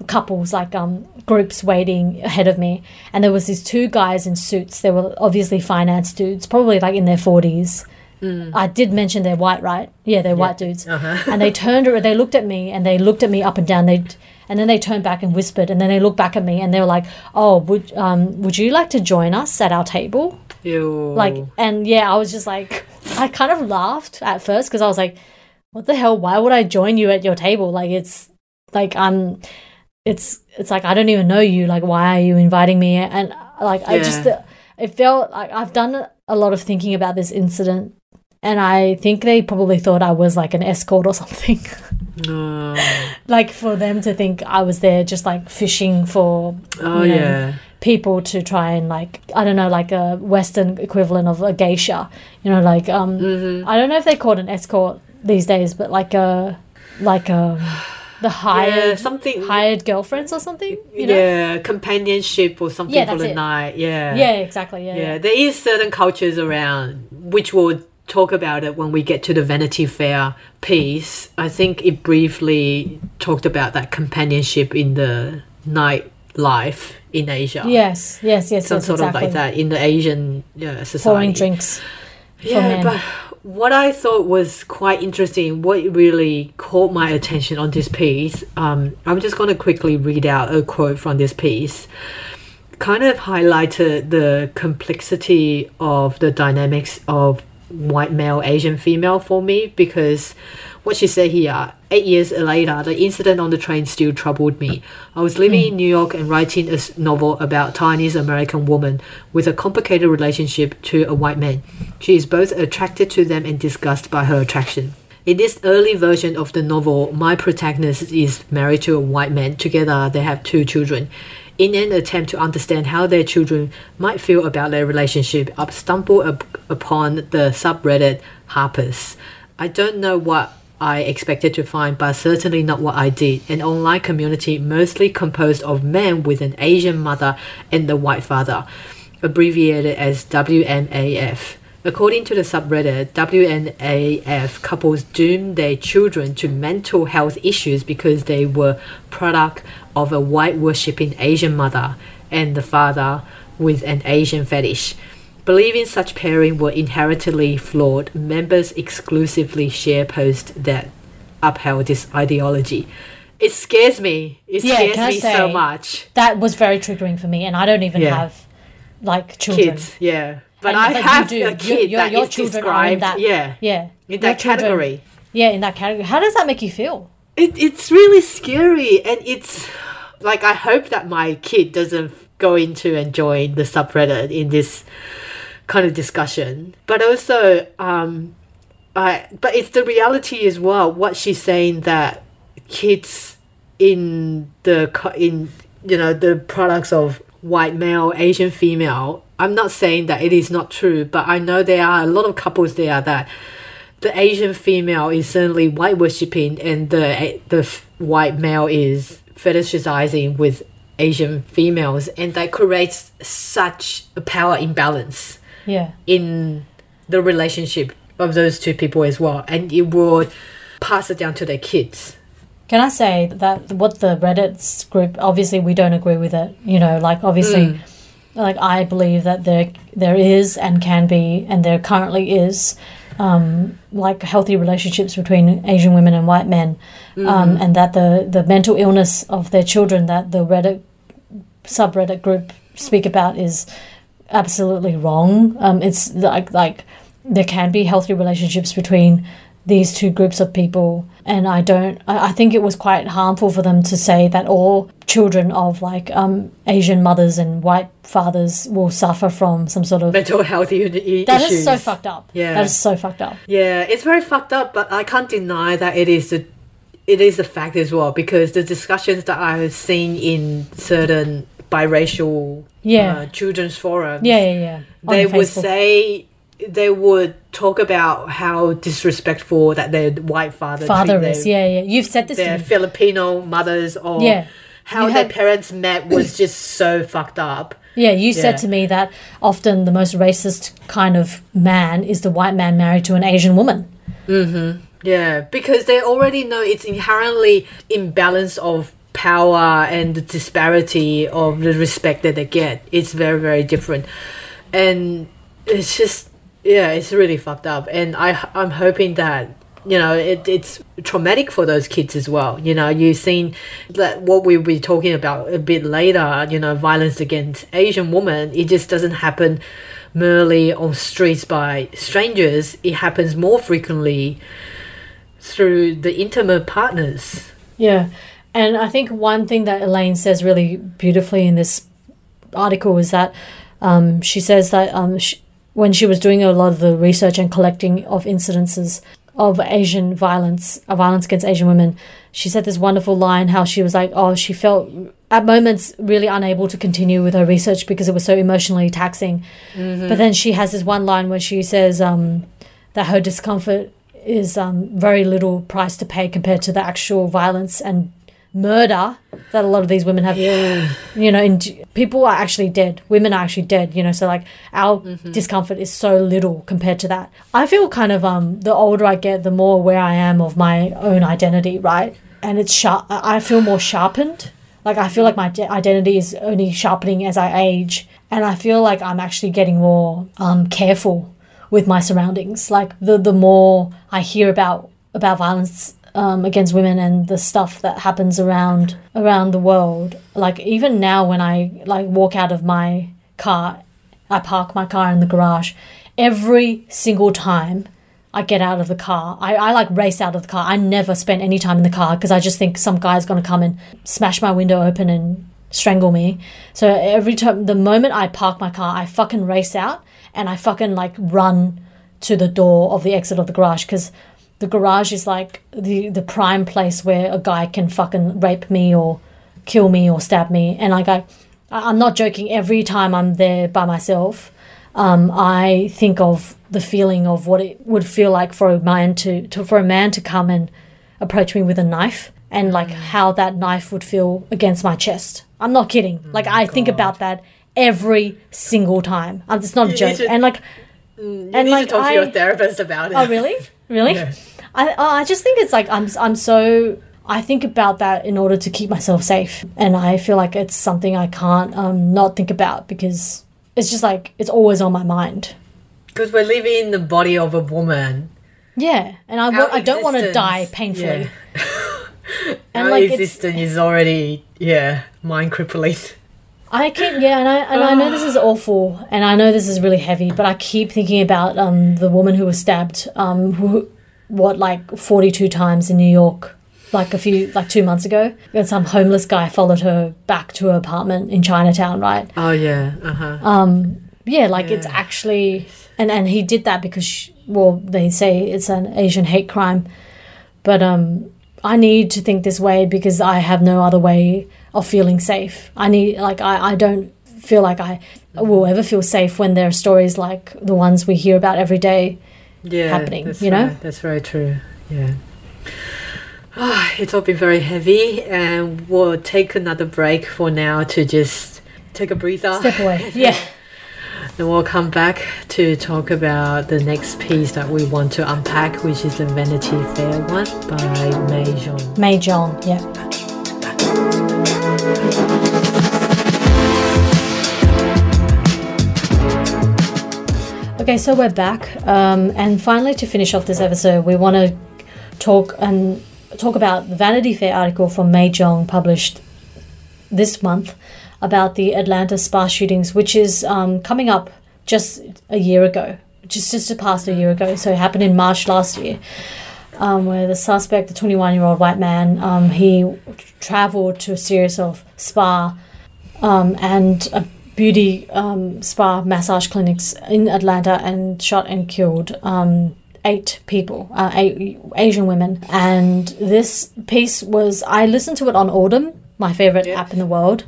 couples, like um groups waiting ahead of me, and there was these two guys in suits. They were obviously finance dudes, probably like in their forties. mm. I did mention they're white, right? Yeah, they're yeah. white dudes. uh-huh. And they turned around, they looked at me, and they looked at me up and down, they and then they turned back and whispered, and then they looked back at me, and they were like, oh, would um would you like to join us at our table? Ew. Like, and yeah, I was just like, I kind of laughed at first, because I was like, what the hell, why would I join you at your table? Like, it's like, I'm it's it's like, I don't even know you, like, why are you inviting me? And like, yeah. I just it felt like I've done a lot of thinking about this incident, and I think they probably thought I was like an escort or something. No. Like, for them to think I was there just like fishing for oh you know, yeah people to try and, like, I don't know, like a Western equivalent of a geisha, you know, like um mm-hmm. I don't know if they call it an escort these days, but like a like a The hired yeah, something, hired girlfriends or something, you know? Yeah, companionship or something yeah, for the it. night. Yeah, yeah, exactly. Yeah, yeah, yeah, there is certain cultures around, which we'll talk about it when we get to the Vanity Fair piece. I think it briefly talked about that companionship in the nightlife in Asia. Yes, yes, yes. Some yes, sort exactly. of like that in the Asian yeah, society. Pouring drinks. Yeah, men. But what I thought was quite interesting, what really caught my attention on this piece, um, I'm just going to quickly read out a quote from this piece, kind of highlighted the complexity of the dynamics of white male, Asian female for me, because what she said here, eight years later, the incident on the train still troubled me. I was living mm. in New York and writing a novel about a Chinese American woman with a complicated relationship to a white man. She is both attracted to them and disgusted by her attraction. In this early version of the novel, my protagonist is married to a white man. Together, they have two children. In an attempt to understand how their children might feel about their relationship, I stumbled up upon the subreddit Hapas. I don't know what I expected to find, but certainly not what I did. An online community mostly composed of men with an Asian mother and the white father, abbreviated as W M A F. According to the subreddit, W M A F couples doomed their children to mental health issues because they were product of a white worshipping Asian mother and the father with an Asian fetish. Believing such pairing were inherently flawed, members exclusively share posts that upheld this ideology. It scares me. It yeah, scares me so much. That was very triggering for me, and I don't even yeah. have, like, children. Kids, yeah. But and, I but have you do. a kid your, your, that your is described that, yeah, yeah, in that children, category. Yeah, in that category. How does that make you feel? It, it's really scary, and it's, like, I hope that my kid doesn't go into and join the subreddit in this kind of discussion, but also um I but it's the reality as well, what she's saying, that kids in the in you know the products of white male, Asian female. I'm not saying that it is not true, but I know there are a lot of couples there that the Asian female is certainly white worshipping and the the white male is fetishizing with Asian females, and that creates such a power imbalance yeah in the relationship of those two people as well, and it would pass it down to their kids. Can I say that what the Reddit group, obviously we don't agree with it, you know, like obviously mm. like I believe that there there is and can be, and there currently is um like healthy relationships between Asian women and white men, mm-hmm. um and that the the mental illness of their children that the Reddit subreddit group speak about is absolutely wrong. Um, it's like like there can be healthy relationships between these two groups of people. And I don't, I think it was quite harmful for them to say that all children of like um, Asian mothers and white fathers will suffer from some sort of mental health issues. That is so fucked up. Yeah. That is so fucked up. Yeah, it's very fucked up, but I can't deny that it is the it is a fact as well, because the discussions that I've seen in certain biracial yeah. uh, children's forums, yeah, yeah, yeah. they would say, they would talk about how disrespectful that their white father father is. Their, yeah, yeah. You've said this. Their to me. Filipino mothers, or yeah. how you their had... parents met was just so fucked up. Yeah, you yeah. said to me that often the most racist kind of man is the white man married to an Asian woman. Mm-hmm. Yeah, because they already know it's inherently imbalance of power and the disparity of the respect that they get. It's very, very different. And it's just... yeah, it's really fucked up, and I I'm hoping that, you know, it it's traumatic for those kids as well. You know, you've seen that what we'll be talking about a bit later. You know, violence against Asian women, it just doesn't happen merely on streets by strangers. It happens more frequently through the intimate partners. Yeah, and I think one thing that Elaine says really beautifully in this article is that um, she says that um. She, when she was doing a lot of the research and collecting of incidences of Asian violence, of violence against Asian women, she said this wonderful line how she was like, oh, she felt at moments really unable to continue with her research because it was so emotionally taxing. Mm-hmm. But then she has this one line where she says um, that her discomfort is um, very little price to pay compared to the actual violence and murder that a lot of these women have. Yeah. You know, and people are actually dead. Women are actually dead, you know, so like our mm-hmm. discomfort is so little compared to that. I feel kind of um the older I get, the more aware I am of my own identity, right? And it's sharp. I feel more sharpened. Like I feel like my de- identity is only sharpening as I age, and I feel like I'm actually getting more um careful with my surroundings. Like the the more I hear about about violence Um, against women and the stuff that happens around around the world. Like even now when I like walk out of my car, I park my car in the garage, every single time I get out of the car, I, I like race out of the car. I never spend any time in the car because I just think some guy's going to come and smash my window open and strangle me. So every time, the moment I park my car, I fucking race out and I fucking like run to the door of the exit of the garage, because the garage is like the, the prime place where a guy can fucking rape me or kill me or stab me. And like I, I'm not joking, every time I'm there by myself, um, I think of the feeling of what it would feel like for a man to, to for a man to come and approach me with a knife, and like how that knife would feel against my chest. I'm not kidding. Like I God. think about that every single time. It's not a joke. To, and like, you and need like to talk I, to your therapist about it. Oh really? Really? Yeah. I I just think it's like I'm I'm so I think about that in order to keep myself safe, and I feel like it's something I can't um not think about, because it's just like it's always on my mind. Because we're living in the body of a woman. Yeah, and I, w- I don't want to die painfully. Yeah. And our like existence is already yeah mind crippling. I keep yeah, and I and I know this is awful, and I know this is really heavy, but I keep thinking about um the woman who was stabbed um who, what like forty-two times in New York, like a few like two months ago, and some homeless guy followed her back to her apartment in Chinatown, right? Oh yeah, uh huh. Um yeah, like yeah. it's actually, and and he did that because she, well they say it's an Asian hate crime, but um I need to think this way because I have no other way of feeling safe. I need, like, I, I don't feel like I will ever feel safe when there are stories like the ones we hear about every day yeah, happening, you know? Right. That's very true, yeah. Oh, it's all been very heavy, and we'll take another break for now to just take a breather. Step away, yeah. Then we'll come back to talk about the next piece that we want to unpack, which is the Vanity Fair one by May Jeong. May Jeong, yeah. Okay, so we're back, um, and finally to finish off this episode, we want to talk and talk about the Vanity Fair article from May Jeong published this month about the Atlanta spa shootings, which is um, coming up just a year ago, just just past a year ago. So it happened in March last year. um, where the suspect, the twenty-one-year-old white man, um, he travelled to a series of spa um, and a beauty um, spa massage clinics in Atlanta and shot and killed um, eight people, uh, eight Asian women. And this piece was, I listened to it on Audm, my favourite yeah. app in the world,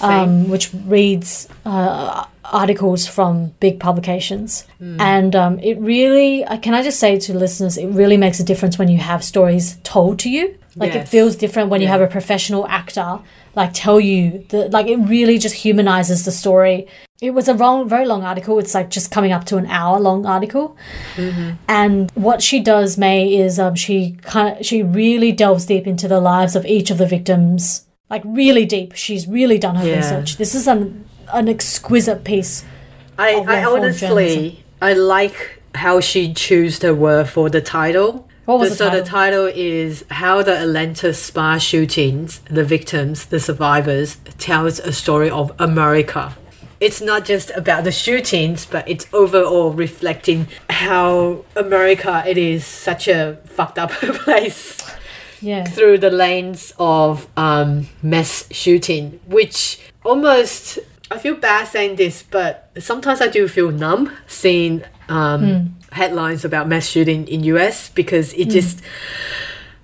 um, which reads uh, articles from big publications. Mm. And um, it really, can I just say to listeners, it really makes a difference when you have stories told to you. Like, yes. it feels different when yeah. you have a professional actor, like, tell you. The, like, it really just humanises the story. It was a long, very long article. It's, like, just coming up to an hour-long article. Mm-hmm. And what she does, May, is um, she kind of, she really delves deep into the lives of each of the victims. Like, really deep. She's really done her yeah. research. This is an, an exquisite piece. I, of I honestly, journalism. I like how she chose the word for the title. What was the, the title? So the title is How the Atlanta Spa Shootings, the Victims, the Survivors, Tells a Story of America. It's not just about the shootings, but it's overall reflecting how America, it is such a fucked up place. Yeah. Through the lens of um, mass shooting, which almost, I feel bad saying this, but sometimes I do feel numb seeing um, mm. headlines about mass shooting in U S because it mm. just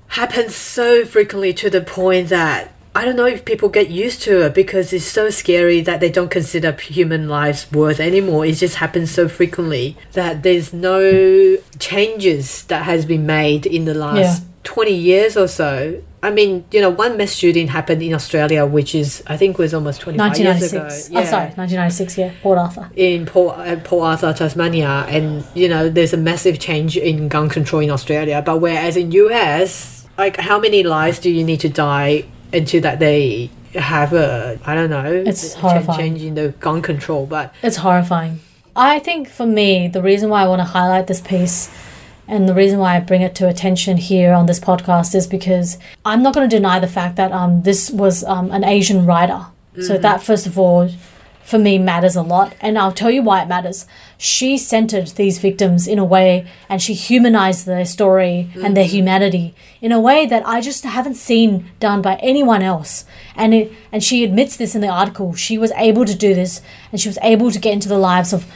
happens so frequently to the point that I don't know if people get used to it because it's so scary that they don't consider human lives worth anymore. It just happens so frequently that there's no changes that has been made in the last yeah. twenty years or so. I mean, you know, one mass shooting happened in Australia, which is, I think, was almost twenty-five years ago. Yeah. Oh, sorry, nineteen ninety-six, yeah, Port Arthur. In Port, uh, Port Arthur, Tasmania. And, you know, there's a massive change in gun control in Australia. But whereas in U S, like, how many lives do you need to die until that they have a, I don't know, it's horrifying. Change in the gun control? But it's horrifying. I think, for me, the reason why I want to highlight this piece and the reason why I bring it to attention here on this podcast is because I'm not going to deny the fact that um, this was um, an Asian writer. Mm-hmm. So that, first of all, for me, matters a lot. And I'll tell you why it matters. She centered these victims in a way, and she humanized their story mm-hmm. and their humanity in a way that I just haven't seen done by anyone else. And it, and she admits this in the article. She was able to do this, and she was able to get into the lives of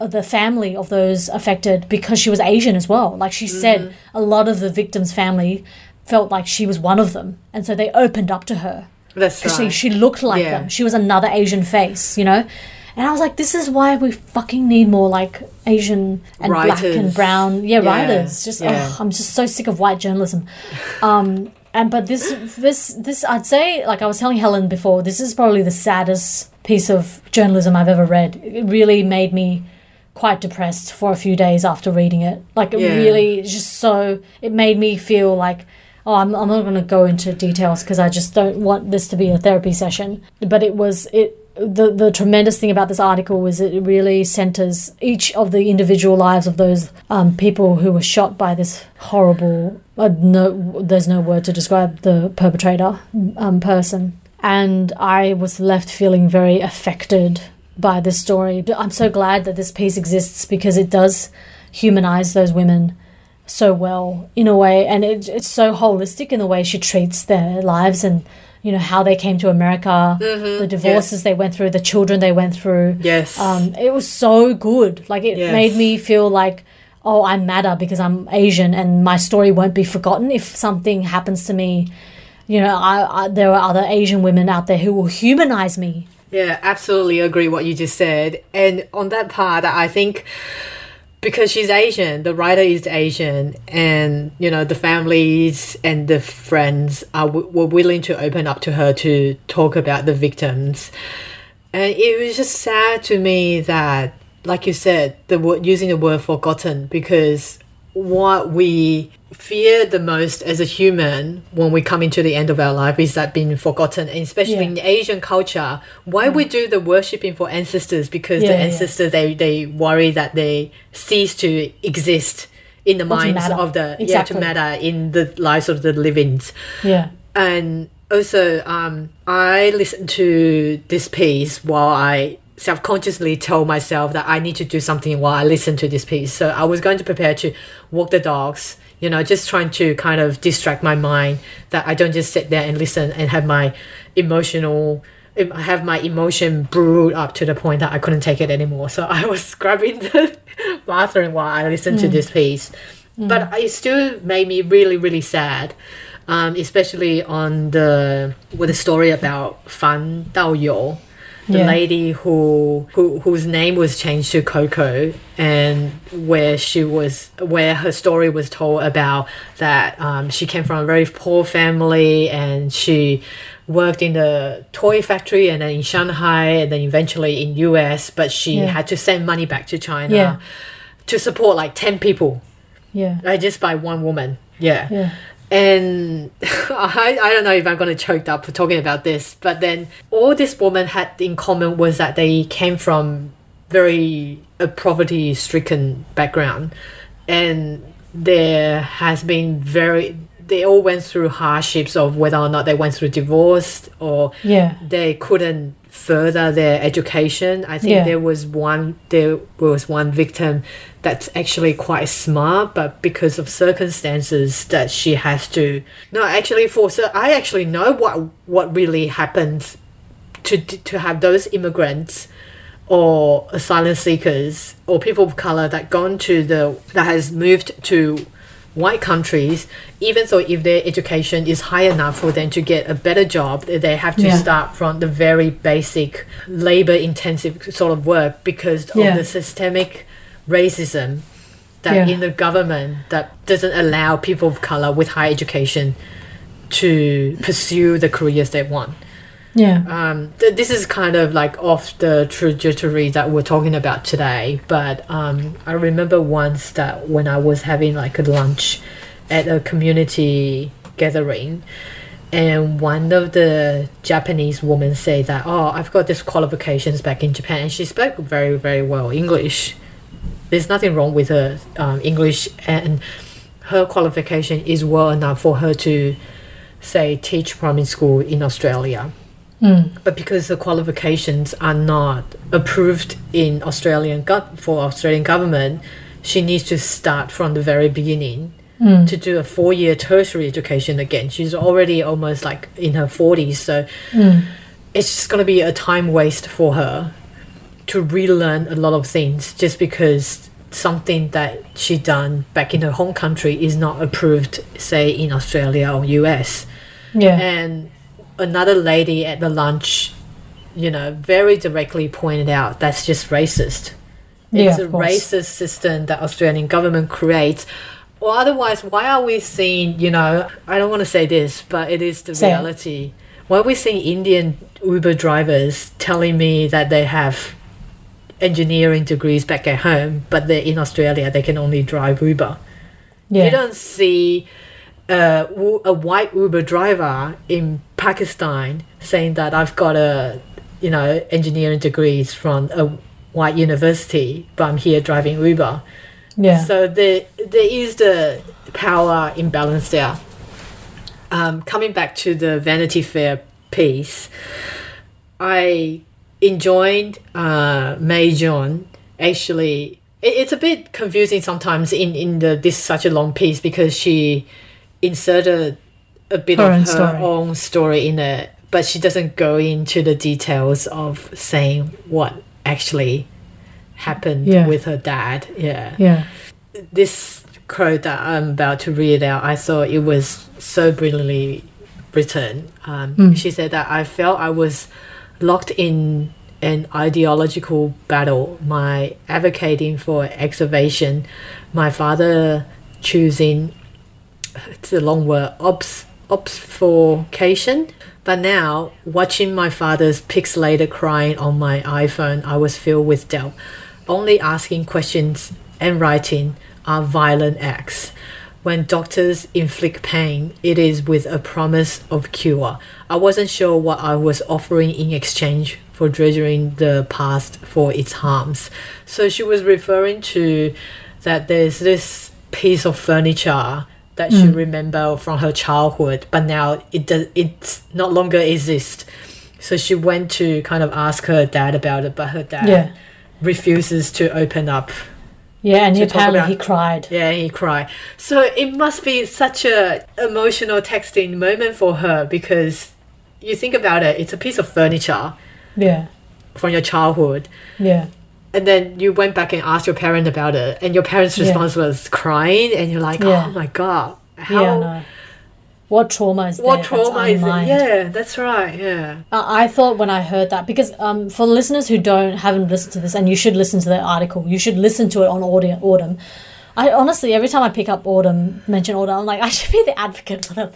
the family of those affected because she was Asian as well. Like she mm-hmm. said, a lot of the victims' family felt like she was one of them, and so they opened up to her. That's right. She looked like yeah. them. She was another Asian face, you know? And I was like, this is why we fucking need more, like, Asian and writers. Black and brown. Yeah, yeah. writers. Just yeah. Ugh, I'm just so sick of white journalism. Um, and but this, this, this, I'd say, like I was telling Helen before, this is probably the saddest piece of journalism I've ever read. It really made me quite depressed for a few days after reading it. Like, it yeah. really just so... It made me feel like, oh, I'm, I'm not going to go into details because I just don't want this to be a therapy session. But it was... it the, the tremendous thing about this article is it really centres each of the individual lives of those um, people who were shot by this horrible... Uh, no, there's no word to describe the perpetrator um, person. And I was left feeling very affected by this story. I'm so glad that this piece exists because it does humanize those women so well in a way, and it, it's so holistic in the way she treats their lives and, you know, how they came to America, mm-hmm. the divorces yes. they went through, the children they went through. Yes. Um, it was so good. Like, it yes. made me feel like, oh, I matter because I'm Asian and my story won't be forgotten if something happens to me. You know, I, I there are other Asian women out there who will humanize me. Yeah, absolutely agree what you just said. And on that part, I think because she's Asian, the writer is Asian, and, you know, the families and the friends are w- were willing to open up to her to talk about the victims. And it was just sad to me that, like you said, the word, using the word forgotten, because what we fear the most as a human when we come into the end of our life is that being forgotten, and especially yeah. in Asian culture, why mm. we do the worshipping for ancestors, because yeah, the ancestors yeah. they, they worry that they cease to exist in the or minds of the exactly. yeah to matter in the lives of the livings. Yeah. And also um I listened to this piece while I self-consciously tell myself that I need to do something while I listen to this piece. So I was going to prepare to walk the dogs you know, just trying to kind of distract my mind, that I don't just sit there and listen and have my emotional, have my emotion brewed up to the point that I couldn't take it anymore. So I was grabbing the bathroom while I listened mm. to this piece. Mm. But it still made me really, really sad, um, especially on the with the story about Fan Daoyou, the yeah. lady who, who whose name was changed to Coco, and where she was, where her story was told about that um, she came from a very poor family and she worked in the toy factory and then in Shanghai and then eventually in U S, but she yeah. had to send money back to China yeah. to support like ten people. Yeah. Like just by one woman. Yeah. Yeah. And I, I don't know if I'm going to choke up for talking about this, but then all this woman had in common was that they came from very a poverty-stricken background, and there has been very... they all went through hardships of whether or not they went through divorce or yeah. they couldn't further their education. I think yeah. there was one there was one victim that's actually quite smart, but because of circumstances that she has to no actually for so I actually know what what really happened to to have those immigrants or asylum seekers or people of color that gone to the that has moved to white countries, even so if their education is high enough for them to get a better job, they have to yeah. start from the very basic labor-intensive sort of work because yeah. of the systemic racism that yeah. in the government that doesn't allow people of color with high education to pursue the careers they want. Yeah. Um, th- this is kind of like off the trajectory that we're talking about today, but um, I remember once that when I was having like a lunch at a community gathering, and one of the Japanese women said that, oh, I've got these qualifications back in Japan, and she spoke very, very well English. There's nothing wrong with her um, English, and her qualification is well enough for her to, say, teach primary school in Australia. Mm. But because the qualifications are not approved in Australian go- for Australian government, she needs to start from the very beginning mm. to do a four-year tertiary education again. She's already almost like in her forties, so mm. it's just going to be a time waste for her to relearn a lot of things just because something that she done back in her home country is not approved, say, in Australia or U S. Yeah. And another lady at the lunch, you know, very directly pointed out that's just racist. It's yeah, a course. racist system that Australian government creates. Or well, otherwise, why are we seeing, you know, I don't want to say this, but it is the Same. reality. Why are we seeing Indian Uber drivers telling me that they have engineering degrees back at home, but they're in Australia, they can only drive Uber? Yeah. You don't see... Uh, a white Uber driver in Pakistan saying that I've got a, you know, engineering degrees from a white university, but I'm here driving Uber. Yeah. So there, there is the power imbalance there. Um, coming back to the Vanity Fair piece, I enjoyed uh, May Jeong actually. It, it's a bit confusing sometimes in in the this such a long piece because she inserted a bit her of her story. own story in it, but she doesn't go into the details of saying what actually happened yeah. with her dad. Yeah. Yeah. This quote that I'm about to read out, I thought it was so brilliantly written. Um, mm. She said that I felt I was locked in an ideological battle, my advocating for excavation, my father choosing... it's a long word, obs- obfuscation. But now, watching my father's pixelated crying on my iPhone, I was filled with doubt. Only asking questions and writing are violent acts. When doctors inflict pain, it is with a promise of cure. I wasn't sure what I was offering in exchange for dredging the past for its harms. So she was referring to that there's this piece of furniture that she mm. remember from her childhood, but now it does, it no longer exists. So she went to kind of ask her dad about it, but her dad yeah. refuses to open up Yeah, and apparently he cried. Yeah, he cried. So it must be such a emotional texting moment for her, because you think about it, it's a piece of furniture. Yeah. From your childhood. Yeah. And then you went back and asked your parent about it, and your parents' response yeah. was crying, and you're like, yeah. oh my God, how... Yeah, no. What trauma is what there? What trauma is it? Yeah, that's right, yeah. I, I thought when I heard that, because um, for listeners who don't, haven't listened to this, and you should listen to that article, you should listen to it on audio, Audm. I honestly, every time I pick up Audm, mention Audm, I'm like, I should be the advocate for that.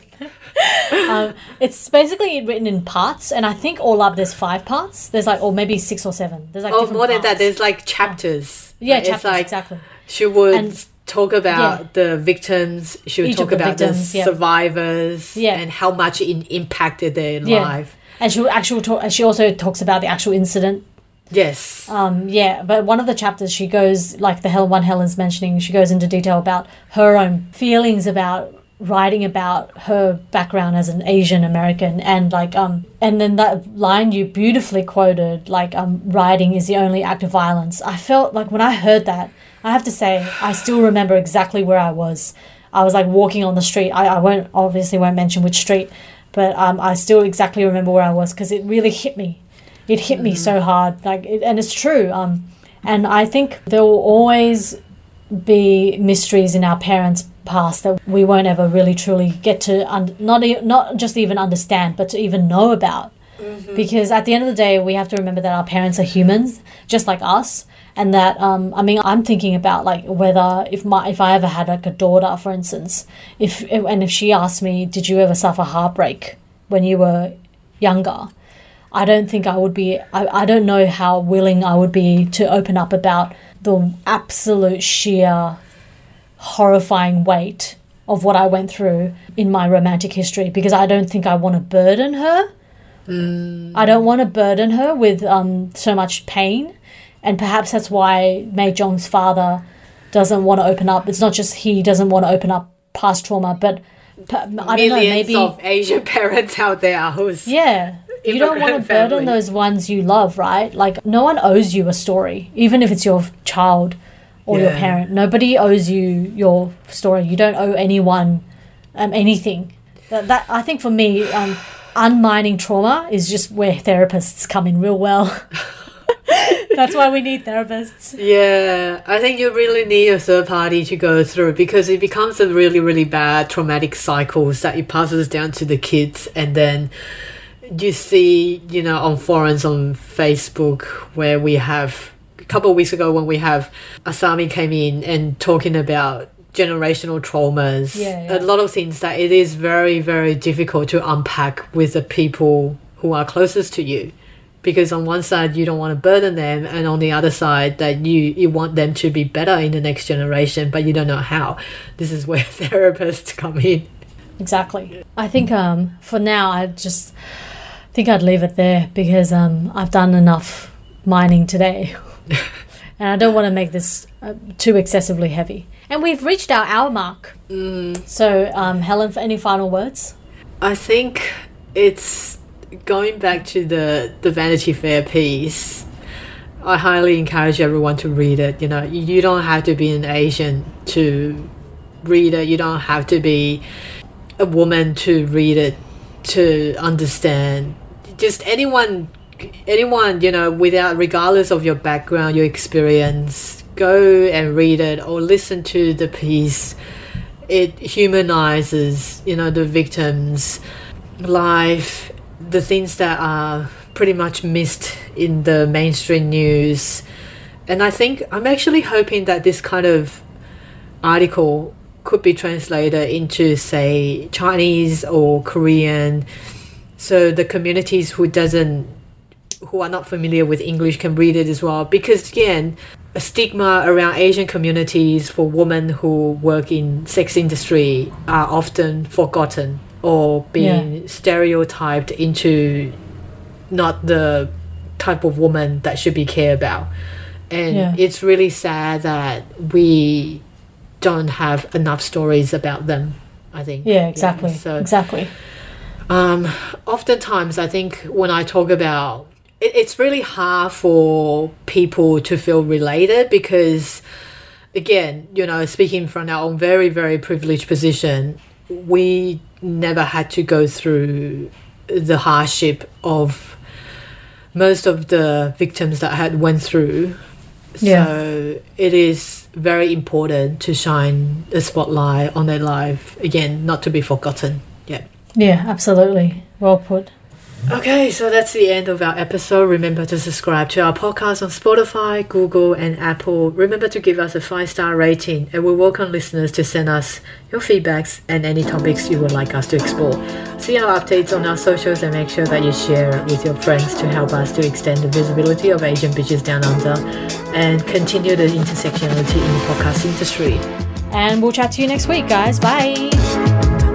um, it's basically written in parts, and I think all up there's five parts. There's like, or maybe six or seven. There's like oh, more than parts. That, there's like chapters. Yeah, like, chapters, like, exactly. She would... And, talk about yeah. the victims, she would Each talk the about victims, the survivors yeah. and how much it impacted their yeah. life. And she actually talk, she also talks about the actual incident. Yes. Um. Yeah, but one of the chapters she goes, like the hell one Helen's mentioning, she goes into detail about her own feelings about writing about her background as an Asian American, and like um and then that line you beautifully quoted, like um writing is the only act of violence. I felt like when I heard that, I have to say, I still remember exactly where I was. I was like walking on the street. I, I won't obviously won't mention which street, but um, I still exactly remember where I was, because it really hit me. It hit mm-hmm. me so hard, like, it, and it's true. Um, and I think there will always be mysteries in our parents' past that we won't ever really truly get to un- not e- not just even understand, but to even know about. Mm-hmm. Because at the end of the day, we have to remember that our parents are humans, just like us. And that, um, I mean, I'm thinking about, like, whether if my if I ever had, like, a daughter, for instance, if and if she asked me, did you ever suffer heartbreak when you were younger? I don't think I would be, I, I don't know how willing I would be to open up about the absolute sheer horrifying weight of what I went through in my romantic history, because I don't think I want to burden her. Mm. I don't want to burden her with um, so much pain. And perhaps that's why May Jeong's father doesn't want to open up. It's not just he doesn't want to open up past trauma, but I don't Millions know, maybe... of Asian parents out there who's... Yeah. You don't want to family. burden those ones you love, right? Like, no one owes you a story, even if it's your child or yeah. your parent. Nobody owes you your story. You don't owe anyone um, anything. That, that I think for me, um, unmining trauma is just where therapists come in real well. That's why we need therapists. Yeah, I think you really need a third party to go through, because it becomes a really, really bad traumatic cycle that it passes down to the kids. And then you see, you know, on forums on Facebook where we have, a couple of weeks ago when we have Asami came in and talking about generational traumas, yeah, yeah. a lot of things that it is very, very difficult to unpack with the people who are closest to you. Because on one side you don't want to burden them, and on the other side that you, you want them to be better in the next generation, but you don't know how. This is where therapists come in. Exactly. I think um, for now I just think I'd leave it there, because um, I've done enough mining today. And I don't want to make this uh, too excessively heavy. And we've reached our hour mark. Mm. So um, Helen, any final words? I think it's... Going back to the, the Vanity Fair piece, I highly encourage everyone to read it. You know, you don't have to be an Asian to read it. You don't have to be a woman to read it, to understand. Just anyone, anyone, you know, without, regardless of your background, your experience, go and read it or listen to the piece. It humanizes, you know, the victim's life, the things that are pretty much missed in the mainstream news. And I think I'm actually hoping that this kind of article could be translated into, say, Chinese or Korean, so the communities who doesn't who are not familiar with English can read it as well. Because again, a stigma around Asian communities for women who work in sex industry are often forgotten or being yeah. stereotyped into not the type of woman that should be cared about. And yeah. it's really sad that we don't have enough stories about them, I think. Yeah, exactly. Yeah, so, exactly. Um, oftentimes, I think when I talk about... It, it's really hard for people to feel related, because... again, you know, speaking from our own very, very privileged position, we never had to go through the hardship of most of the victims that had went through. Yeah. So it is very important to shine a spotlight on their life, again, not to be forgotten. Yeah. Yeah, absolutely. Well put. Okay, so that's the end of our episode. Remember to subscribe to our podcast on Spotify, Google and Apple. Remember to give us a five-star rating, and we welcome listeners to send us your feedbacks and any topics you would like us to explore. See our updates on our socials and make sure that you share it with your friends to help us to extend the visibility of Asian Bitches Down Under and continue the intersectionality in the podcast industry. And we'll chat to you next week, guys. Bye!